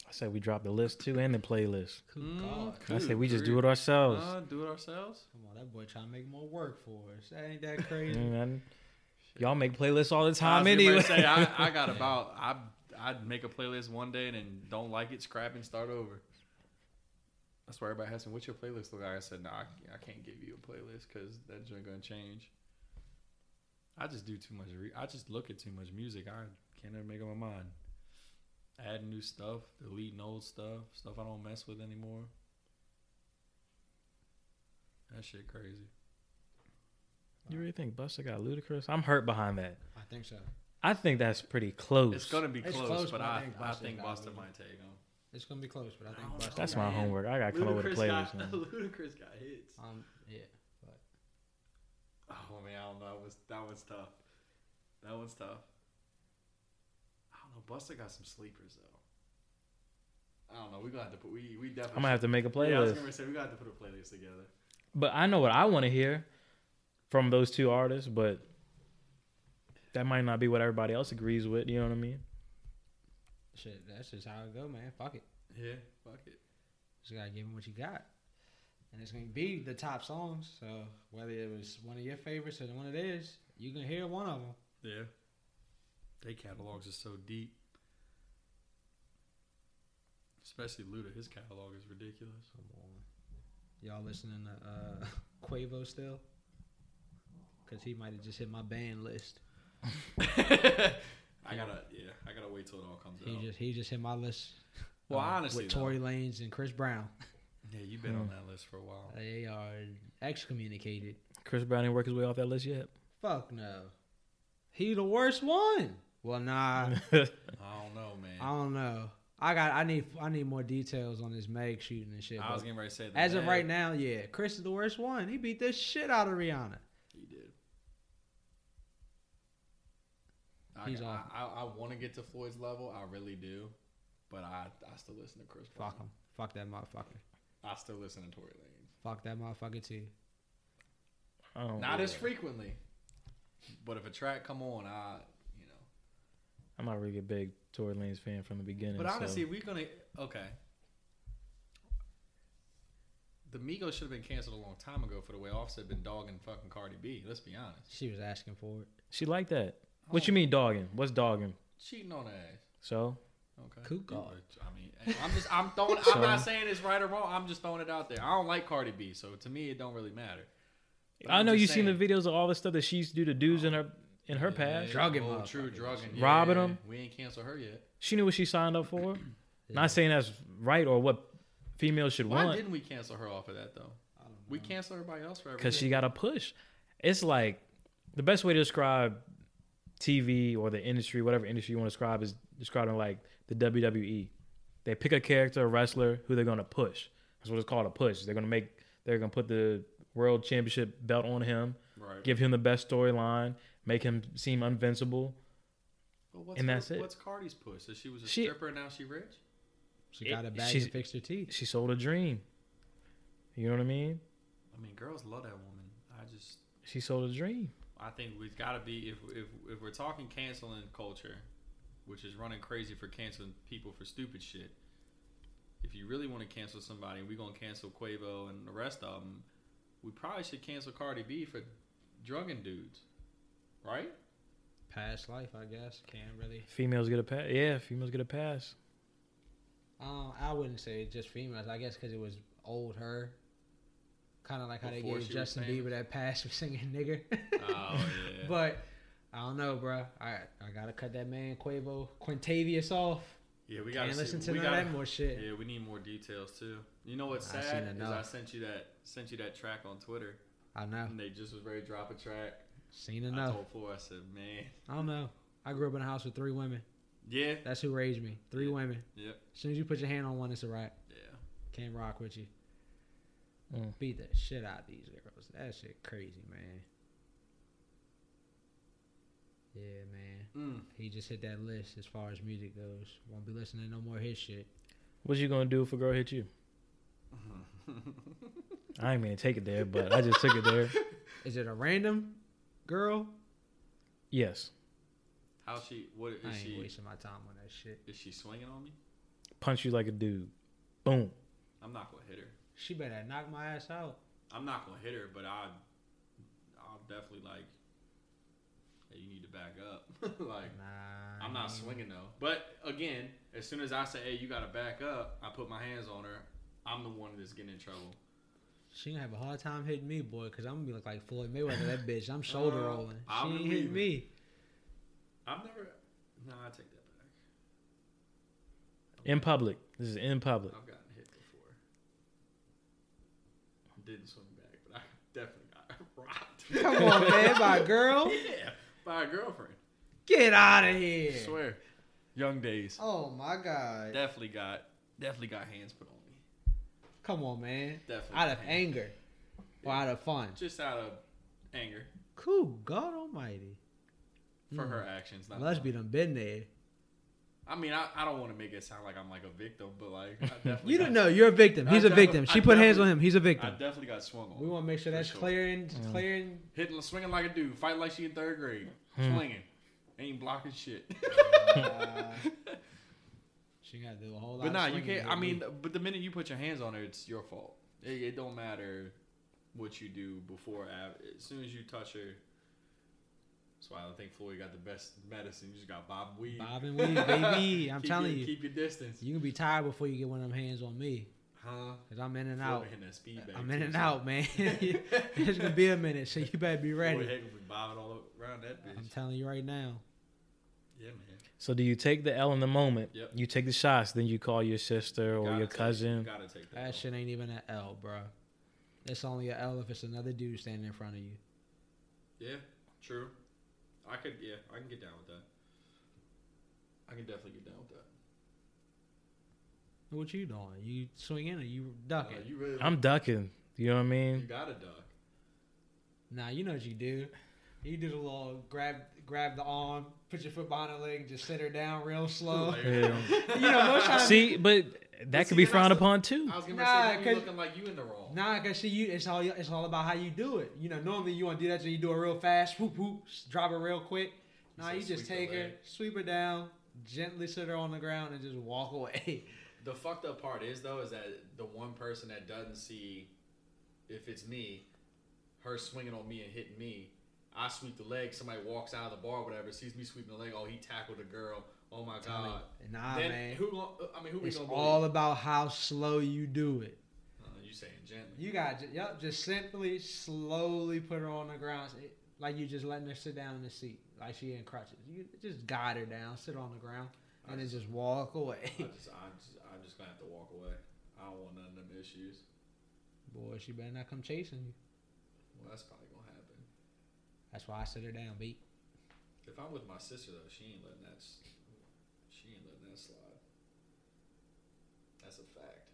I said we drop the list too and the playlist. God. I said we just do it ourselves. Do it ourselves? Come on, that boy trying to make more work for us. That ain't that crazy. Y'all make playlists all the time anyway. I'd make a playlist one day and then don't like it, scrap and start over. That's why everybody has me. What's your playlist look like? I said, I can't give you a playlist because that joint gonna change. I just do too much. I just look at too much music. I can't ever make up my mind. Add new stuff, deleting old stuff I don't mess with anymore. That shit crazy. You really think Busta got Ludacris? I'm hurt behind that. I think so. I think that's pretty close. It's gonna be close, but I think Busta might take him. It's going to be close, but I think Busta. That's my homework. I got to come up with a playlist. Ludacris got hits. Yeah. But. Oh, man, I don't know. That one's tough. I don't know. Busta got some sleepers, though. I don't know. We're going to have to put... We definitely... I'm going to have to make a playlist. Yeah, I was going to say, we're going to have to put a playlist together. But I know what I want to hear from those two artists, but that might not be what everybody else agrees with. You know what I mean? Shit, that's just how it go, man. Fuck it. Yeah, fuck it. Just gotta give them what you got. And it's gonna be the top songs. So whether it was one of your favorites or one of theirs, you can hear one of them. Yeah. They catalogs are so deep. Especially Luda. His catalog is ridiculous. Come on. Y'all listening to Quavo still? Cause he might have just hit my band list. I gotta wait till it all comes out. He just hit my list. Well, honestly, with Tory Lanez and Chris Brown. Yeah, you've been on that list for a while. They are excommunicated. Chris Brown didn't work his way off that list yet. Fuck no. He the worst one. Well, nah. I don't know, man. I need more details on this Meg shooting and shit. I was getting ready to say that. As of right now, yeah, Chris is the worst one. He beat the shit out of Rihanna. He did. I want to get to Floyd's level. I really do. But I still listen to Chris Brown. Fuck him. Fuck that motherfucker. I still listen to Tory Lanez. Fuck that motherfucker too. Not as frequently. But if a track come on, I'm not really a big Tory Lanez fan from the beginning. But honestly, the Migos should have been canceled a long time ago for the way Offset been dogging fucking Cardi B. Let's be honest. She was asking for it. She liked that. What you mean dogging? What's dogging? Cheating on her ass. So? Okay. Cool. I mean, I'm not saying it's right or wrong. I'm just throwing it out there. I don't like Cardi B, so to me, it don't really matter. But I know you've seen the videos of all the stuff that she used to do to dudes in her past. Drugging. Oh, true, drugging. Yeah, robbing them. We ain't canceled her yet. She knew what she signed up for. Yeah. Not saying that's right or what females should want. Why didn't we cancel her off of that, though? I don't know. We canceled everybody else for everything. Because she got a push. It's like, the best way to describe TV or the industry, whatever industry you want to describe, is describing like the WWE. They pick a character, a wrestler, who they're going to push. That's what it's called, a push. They're going to put the world championship belt on him, right, give him the best storyline, make him seem invincible, and that's it. What's Cardi's push? So she was a stripper and now she rich? She got a bag and fixed her teeth. She sold a dream. You know what I mean? I mean, girls love that woman. She sold a dream. I think we've got to be, if we're talking canceling culture, which is running crazy for canceling people for stupid shit, if you really want to cancel somebody, we're going to cancel Quavo and the rest of them, we probably should cancel Cardi B for drugging dudes. Right? Past life, I guess. Can't really. Females get a pass. Yeah, females get a pass. I wouldn't say just females. I guess because it was old her. Kind of like how before they gave Justin Bieber that pass for singing nigger. Oh, yeah. But I don't know, bro. I got to cut that man Quintavious off. Yeah, we got to listen to that more shit. Yeah, we need more details, too. You know what's sad is I sent you that track on Twitter. I know. And they just was ready to drop a track. Seen enough. I told Floyd, I said, man. I don't know. I grew up in a house with 3 women. Yeah. That's who raised me. 3 women. Yep. Yeah. As soon as you put your hand on one, it's a wrap. Yeah. Can't rock with you. Beat the shit out of these girls. That shit crazy, man. Yeah, man. He just hit that list as far as music goes. Won't be listening to no more his shit. What you gonna do if a girl hit you? I ain't mean to take it there, but I just took it there. Is it a random girl? Yes. How's she? What is she? I ain't wasting my time on that shit. Is she swinging on me? Punch you like a dude. Boom. I'm not gonna hit her. She better knock my ass out. I'm not gonna hit her, but I'll definitely like. Hey, you need to back up. Like, nah, I'm not swinging though. But again, as soon as I say, "Hey, you gotta back up," I put my hands on her. I'm the one that's getting in trouble. She gonna have a hard time hitting me, boy, because I'm gonna be like Floyd Mayweather. That bitch, I'm shoulder rolling. She ain't hitting me. I take that back. In public. This is in public. I've gotten hit before. I didn't swing back, but I definitely got robbed. Come on, man, by a girl? Yeah, by a girlfriend. Get out of here. I swear. Young days. Oh my God. Definitely got hands put on. Come on, man. Definitely. Out of anger. Yeah. Or out of fun. Just out of anger. Cool. God almighty. For her actions. Lusby done been there. I mean, I don't want to make it sound like I'm like a victim, but like, I definitely. You don't know. You're a victim. He's a victim. She put hands on him. He's a victim. I definitely got swung on. We want to make sure that's clear and. Hitting, swinging like a dude. Fight like she in 3rd grade. Swinging. Ain't blocking shit. She got to do a whole lot. But nah, you can't. I mean, but the minute you put your hands on her, it's your fault. It don't matter what you do before. As soon as you touch her, that's why I think Floyd got the best medicine. You just got bob and weave. Bob and weave, baby. I'm telling you, keep your distance. You can be tired before you get one of them hands on me, huh? Because I'm in and out. I'm in and out, man. It's gonna be a minute, so you better be ready. Floyd be bobbing all around that bitch. I'm telling you right now. Yeah, man. So do you take the L in the moment? Yep. You take the shots, then you call your sister or your cousin. Gotta take that shit ain't even an L, bro. It's only an L if it's another dude standing in front of you. Yeah, true. I can get down with that. I can definitely get down with that. What you doing? You swinging or you ducking? You really I'm ducking. You know what I mean? You gotta duck. Nah, you know what you do. You do the little grab the arm, put your foot behind her leg, just sit her down real slow. Yeah. You know, most times. See, but that could be frowned upon too. I was gonna say you looking like you in the wrong. Nah, cause see, it's all about how you do it. You know, normally you want to do that, so you do it real fast, whoop whoop, drop it real quick. Nah, you just take her, sweep her down, gently sit her on the ground, and just walk away. The fucked up part is, though, is that the one person that doesn't see, if it's me, her swinging on me and hitting me, I sweep the leg, somebody walks out of the bar or whatever, sees me sweeping the leg, oh, he tackled a girl, oh my God. Nah, then, man. Who we gonna believe? It's all about how slow you do it. You saying gently. You got to, just simply, slowly put her on the ground, like you just letting her sit down in the seat, like she in crutches. You just guide her down, sit her on the ground, and then just walk away. I'm just gonna have to walk away. I don't want none of them issues. Boy, she better not come chasing you. Well, that's probably gonna happen. That's why I sit her down, B. If I'm with my sister though, she ain't letting that slide. That's a fact.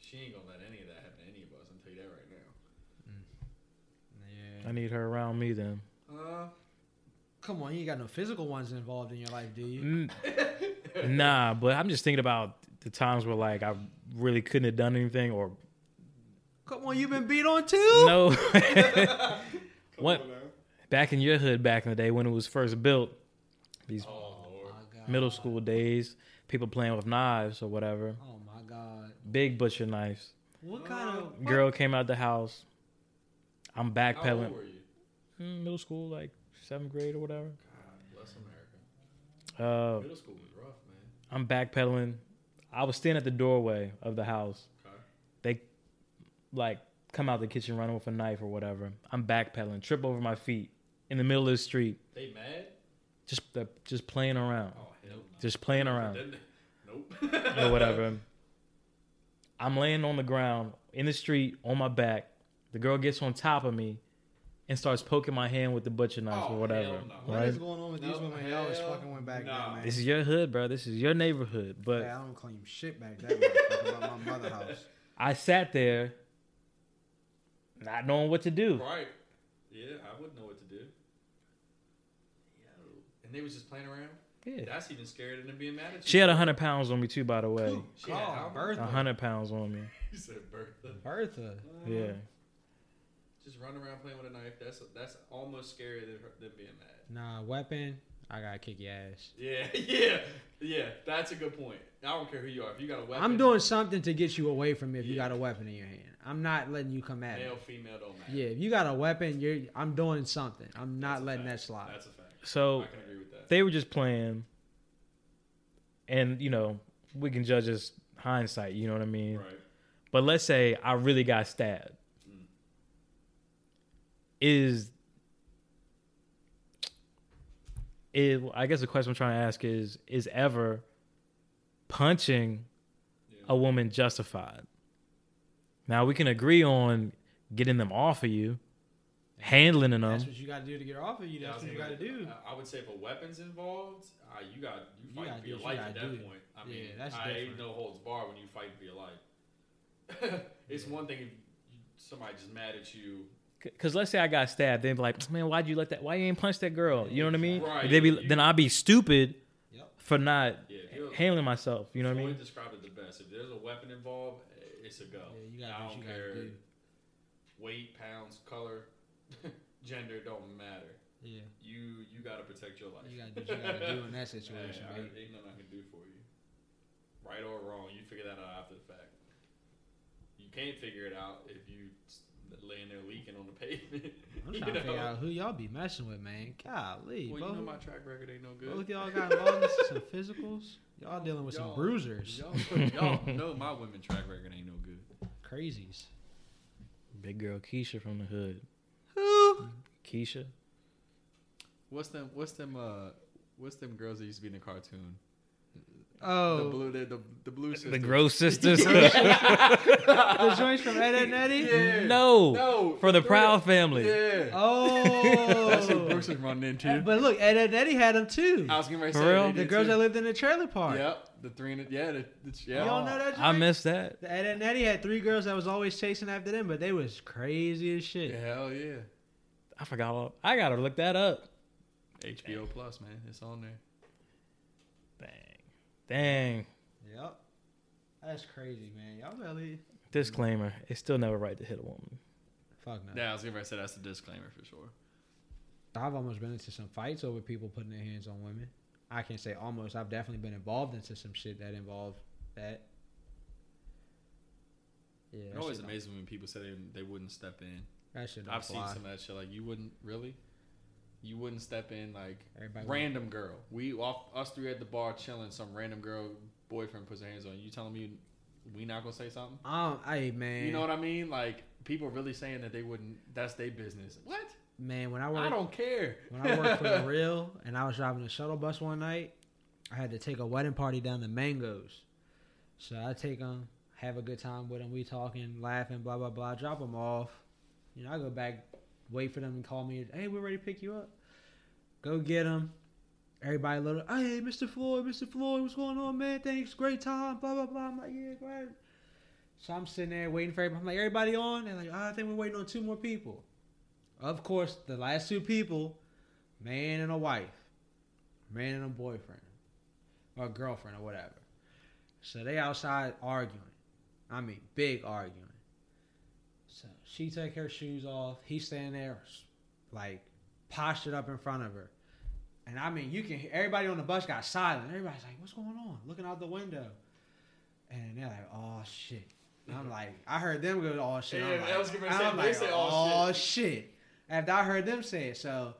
She ain't gonna let any of that happen to any of us. I'm telling you that right now. Mm. Yeah. I need her around me then. Come on, you ain't got no physical ones involved in your life, do you? Nah, but I'm just thinking about the times where, like, I really couldn't have done anything or... Come on, you been beat on too? No. What? Back in your hood back in the day when it was first built, these middle school days, people playing with knives or whatever. Oh, my God. Big butcher knives. What kind of... Girl came out the house. I'm backpedaling. How old were you? Middle school, like 7th grade or whatever. God bless America. Middle school was rough, man. I'm backpedaling. I was standing at the doorway of the house. Okay. They, like, come out the kitchen running with a knife or whatever. I'm backpedaling, trip over my feet in the middle of the street. They mad? Just playing around. Oh, hell no. Just playing around. Nope. Or whatever. I'm laying on the ground in the street on my back. The girl gets on top of me and starts poking my hand with the butcher knife or whatever. Hell no. Right? What is going on with these women? They always fucking went back there, man. This is your hood, bro. This is your neighborhood. But hey, I don't claim shit back that way. I'm about my mother's house. I sat there not knowing what to do. Right. Yeah, I wouldn't know what to do. And they was just playing around? Yeah. That's even scarier than being mad at you. She had 100 pounds on me, too, by the way. Cool. She had Bertha. 100 pounds on me. You said Bertha. Bertha. Yeah. Just run around playing with a knife. That's almost scarier than being mad. Nah, weapon. I gotta kick your ass. Yeah. That's a good point. I don't care who you are. If you got a weapon, I'm doing something to get you away from me. If you got a weapon in your hand, I'm not letting you come at me. Male, female, don't matter. Yeah, if you got a weapon, I'm doing something. I'm not letting that slide. That's a fact. So I can agree with that. They were just playing, and you know we can judge as hindsight. You know what I mean? Right. But let's say I really got stabbed. I guess the question I'm trying to ask is ever punching a woman justified? Now we can agree on getting them off of you, handling them. That's what you got to do to get off of you. That's what you got to do. I would say if a weapon's involved, you fight for your life at that point. I mean, I ain't no holds barred when you fight for your life. It's one thing if somebody just mad at you. Because let's say I got stabbed. They'd be like, man, why you ain't punch that girl? You know what I mean? Right. Then I'd be stupid for not handling myself. You know what I mean? Floyd described it the best. If there's a weapon involved, it's a go. Yeah, I don't care. Weight, pounds, color, gender, don't matter. Yeah. You got to protect your life. You got to do what you got to do in that situation. Hey, right? Ain't nothing I can do for you. Right or wrong, you figure that out after the fact. You can't figure it out if you... laying there leaking on the pavement. I'm trying to figure out who y'all be messing with, man. Golly. Well, you know my track record ain't no good. Both y'all got involved in some physicals. Y'all dealing with some bruisers. Y'all know my women track record ain't no good. Crazies. Big girl Keisha from the hood. Who? Keisha. What's them girls that used to be in the cartoon? Oh, the blue sisters. The Gross Sisters. The joints from Ed, Edd n Eddy? Yeah. No. From the Proud Family. Yeah. Oh. That's what Brooks was running into. But look, Ed, Edd n Eddy had them too. I was going to say the girls too. That lived in the trailer park. Yep. The three in it. Yeah. You don't know that joint? I missed that. The Ed, Edd n Eddy had three girls that was always chasing after them, but they was crazy as shit. Yeah, hell yeah. I forgot. I got to look that up. HBO Plus, man. It's on there. Dang. Yep. That's crazy, man. Y'all really... Disclaimer. It's still never right to hit a woman. Fuck no. Yeah, I was going to say that's a disclaimer for sure. I've almost been into some fights over people putting their hands on women. I can't say almost. I've definitely been involved into some shit that involved that. Yeah. It's always amazing when people say they wouldn't step in. That shit don't I've fly. Seen some of that shit. Like, you wouldn't really... You wouldn't step in, like, everybody random went. Girl. Us three at the bar chilling, some random girl boyfriend puts their hands on you. You telling me we not going to say something? Hey, man. You know what I mean? Like, people really saying that they wouldn't, that's their business. What? Man, I don't care. When I worked for The Real and I was driving a shuttle bus one night, I had to take a wedding party down to Mangoes. So I take them, have a good time with them. We talking, laughing, blah, blah, blah. Drop them off. You know, I go back. Wait for them to call me. Hey, we're ready to pick you up. Go get them. Everybody little. Hey, Mr. Floyd, what's going on, man? Thanks, great time. Blah blah blah. I'm like, yeah, great. So I'm sitting there waiting for everybody. I'm like, everybody on? They're like, I think we're waiting on two more people. Of course, the last two people, man and a wife, man and a boyfriend, or a girlfriend or whatever. So they outside arguing. I mean, big arguing. So she take her shoes off. He's standing there, like, postured up in front of her. And, I mean, you can hear everybody on the bus got silent. Everybody's like, what's going on? Looking out the window. And they're like, oh, shit. And I'm like, I heard them go, oh, shit. Yeah, I was gonna say, they say, oh, shit. After I heard them say it. So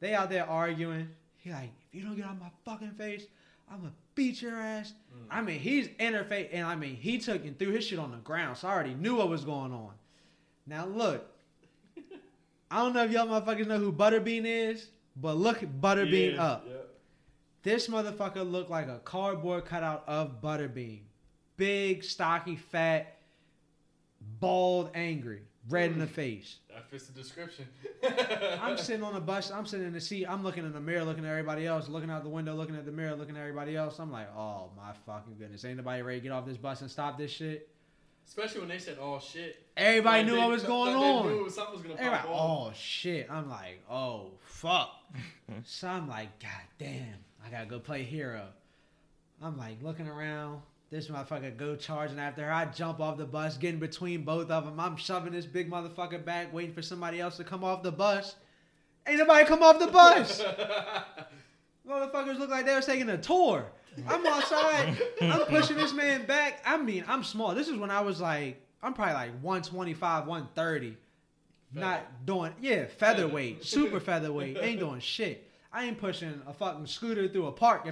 they out there arguing. He like, if you don't get out of my fucking face, I'm going to beat your ass. Mm. I mean, he's in her face. And, I mean, he took and threw his shit on the ground. So I already knew what was going on. Now, look, I don't know if y'all motherfuckers know who Butterbean is, but look Butterbean up. Yeah. This motherfucker looked like a cardboard cutout of Butterbean. Big, stocky, fat, bald, angry, red in the face. That fits the description. I'm sitting on a bus. I'm sitting in the seat. I'm looking in the mirror, looking at everybody else, looking out the window, looking at the mirror, looking at everybody else. I'm like, oh, my fucking goodness. Ain't nobody ready to get off this bus and stop this shit? Especially when they said, oh, shit. Everybody knew what was going on. They knew something was going to pop off. Oh, shit. I'm like, oh, fuck. So I'm like, God damn. I got to go play hero. I'm like looking around. This motherfucker go charging after her. I jump off the bus, get in between both of them. I'm shoving this big motherfucker back, waiting for somebody else to come off the bus. Ain't nobody come off the bus. Motherfuckers look like they was taking a tour. I'm outside. I'm pushing this man back. I mean, I'm small. This is when I was like, I'm probably like 125, 130. Not doing, featherweight. Super featherweight. Ain't doing shit. I ain't pushing a fucking scooter through a park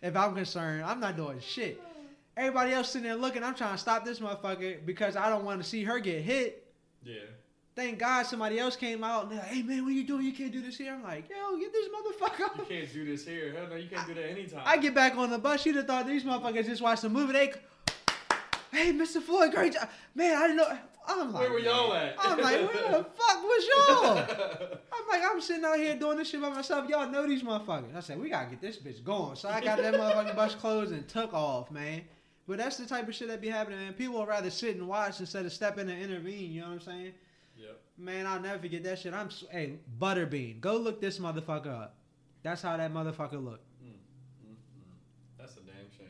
if I'm concerned. I'm not doing shit. Everybody else sitting there looking. I'm trying to stop this motherfucker because I don't want to see her get hit. Yeah. Thank God somebody else came out and they're like, hey man, what are you doing? You can't do this here. I'm like, yo, get this motherfucker off. You can't do this here. Hell no, you can't do that anytime. I get back on the bus. You'd have thought these motherfuckers just watched the movie. They, hey, Mr. Floyd, great job. Man, I didn't know. I'm like, where were y'all at? I'm like, where the fuck was y'all? I'm like, I'm sitting out here doing this shit by myself. Y'all know these motherfuckers. I said, we got to get this bitch going. So I got that motherfucking bus closed and took off, man. But that's the type of shit that be happening, man. People would rather sit and watch instead of step in and intervene. You know what I'm saying? Yep. Man, I'll never forget that shit. Hey, Butterbean. Go look this motherfucker up. That's how that motherfucker looked. That's a damn shame.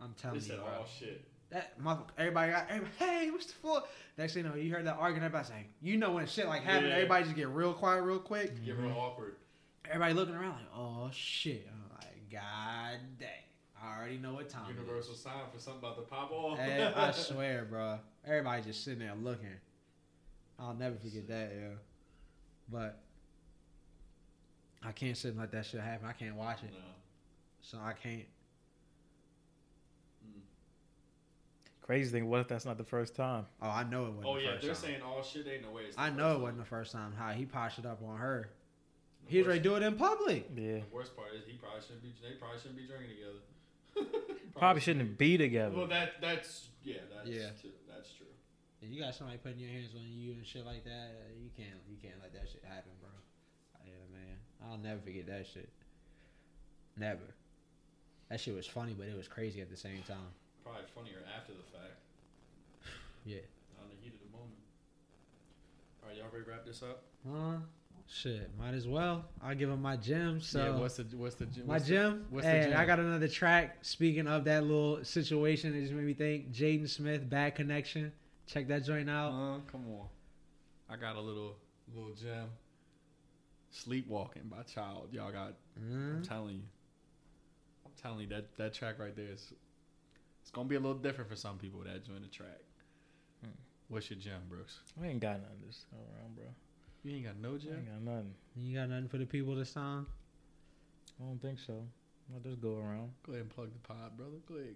I'm telling you. They said all shit. That motherfucker. Everybody, hey, what's the floor? Next thing you know, you heard that argument. Everybody's like, you know when shit like happened, everybody just get real quiet real quick. Get real awkward. Everybody looking around like, oh shit. I'm like, God dang. I already know what time. Universal sign for something about to pop off. Hey, I swear, bro. Everybody just sitting there looking. I'll never forget that, yo. But I can't sit and let that shit happen. I can't watch it. No. So I can't. Crazy thing, what if that's not the first time? Oh, I know it wasn't the first time. Oh, yeah, they're saying all shit ain't no way. I know it wasn't the first time how he postured up on her. He was ready to do it in public. Yeah. The worst part is they probably shouldn't be drinking together. Probably shouldn't be together. Well, that's true. That's true. If you got somebody putting your hands on you and shit like that, you can't let that shit happen, bro. Yeah, man. I'll never forget that shit. Never. That shit was funny, but it was crazy at the same time. Probably funnier after the fact. Yeah. On the heat of the moment. All right, y'all ready to wrap this up? Huh? Shit, might as well. I'll give him my gem. So yeah, what's the gem? My gem. And I got another track. Speaking of that little situation, it just made me think. Jaden Smith, Bad Connection. Check that joint out. Come on. I got a little gem. Sleepwalking by Child. Y'all got. I'm telling you that track right there is. It's gonna be a little different for some people that join the track. What's your gem, Brooks? We ain't got nothing this time around, bro. You ain't got no gem? I ain't got nothing. You got nothing for the people this time? I don't think so. I'll just go around. Go ahead and plug the pod, brother. Go ahead.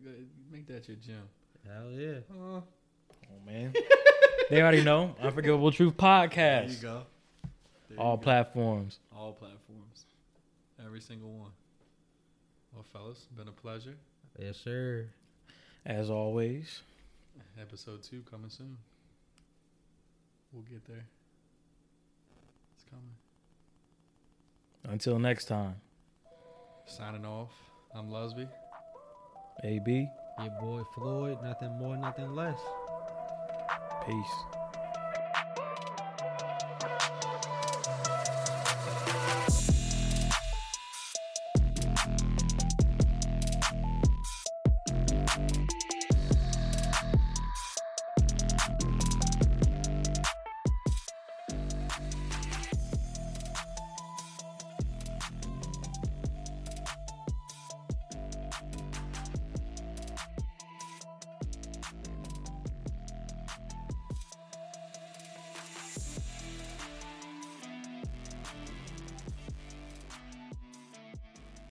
Make that your gem. Hell yeah. Oh, man. They already know. Unforgivable Truth Podcast. There you go. All platforms. All platforms. Every single one. Well, fellas, been a pleasure. Yes, sir. As always. Episode 2 coming soon. We'll get there. Coming. Until next time. Signing off. I'm Lusby. AB. Your boy Floyd. Nothing more, nothing less. Peace.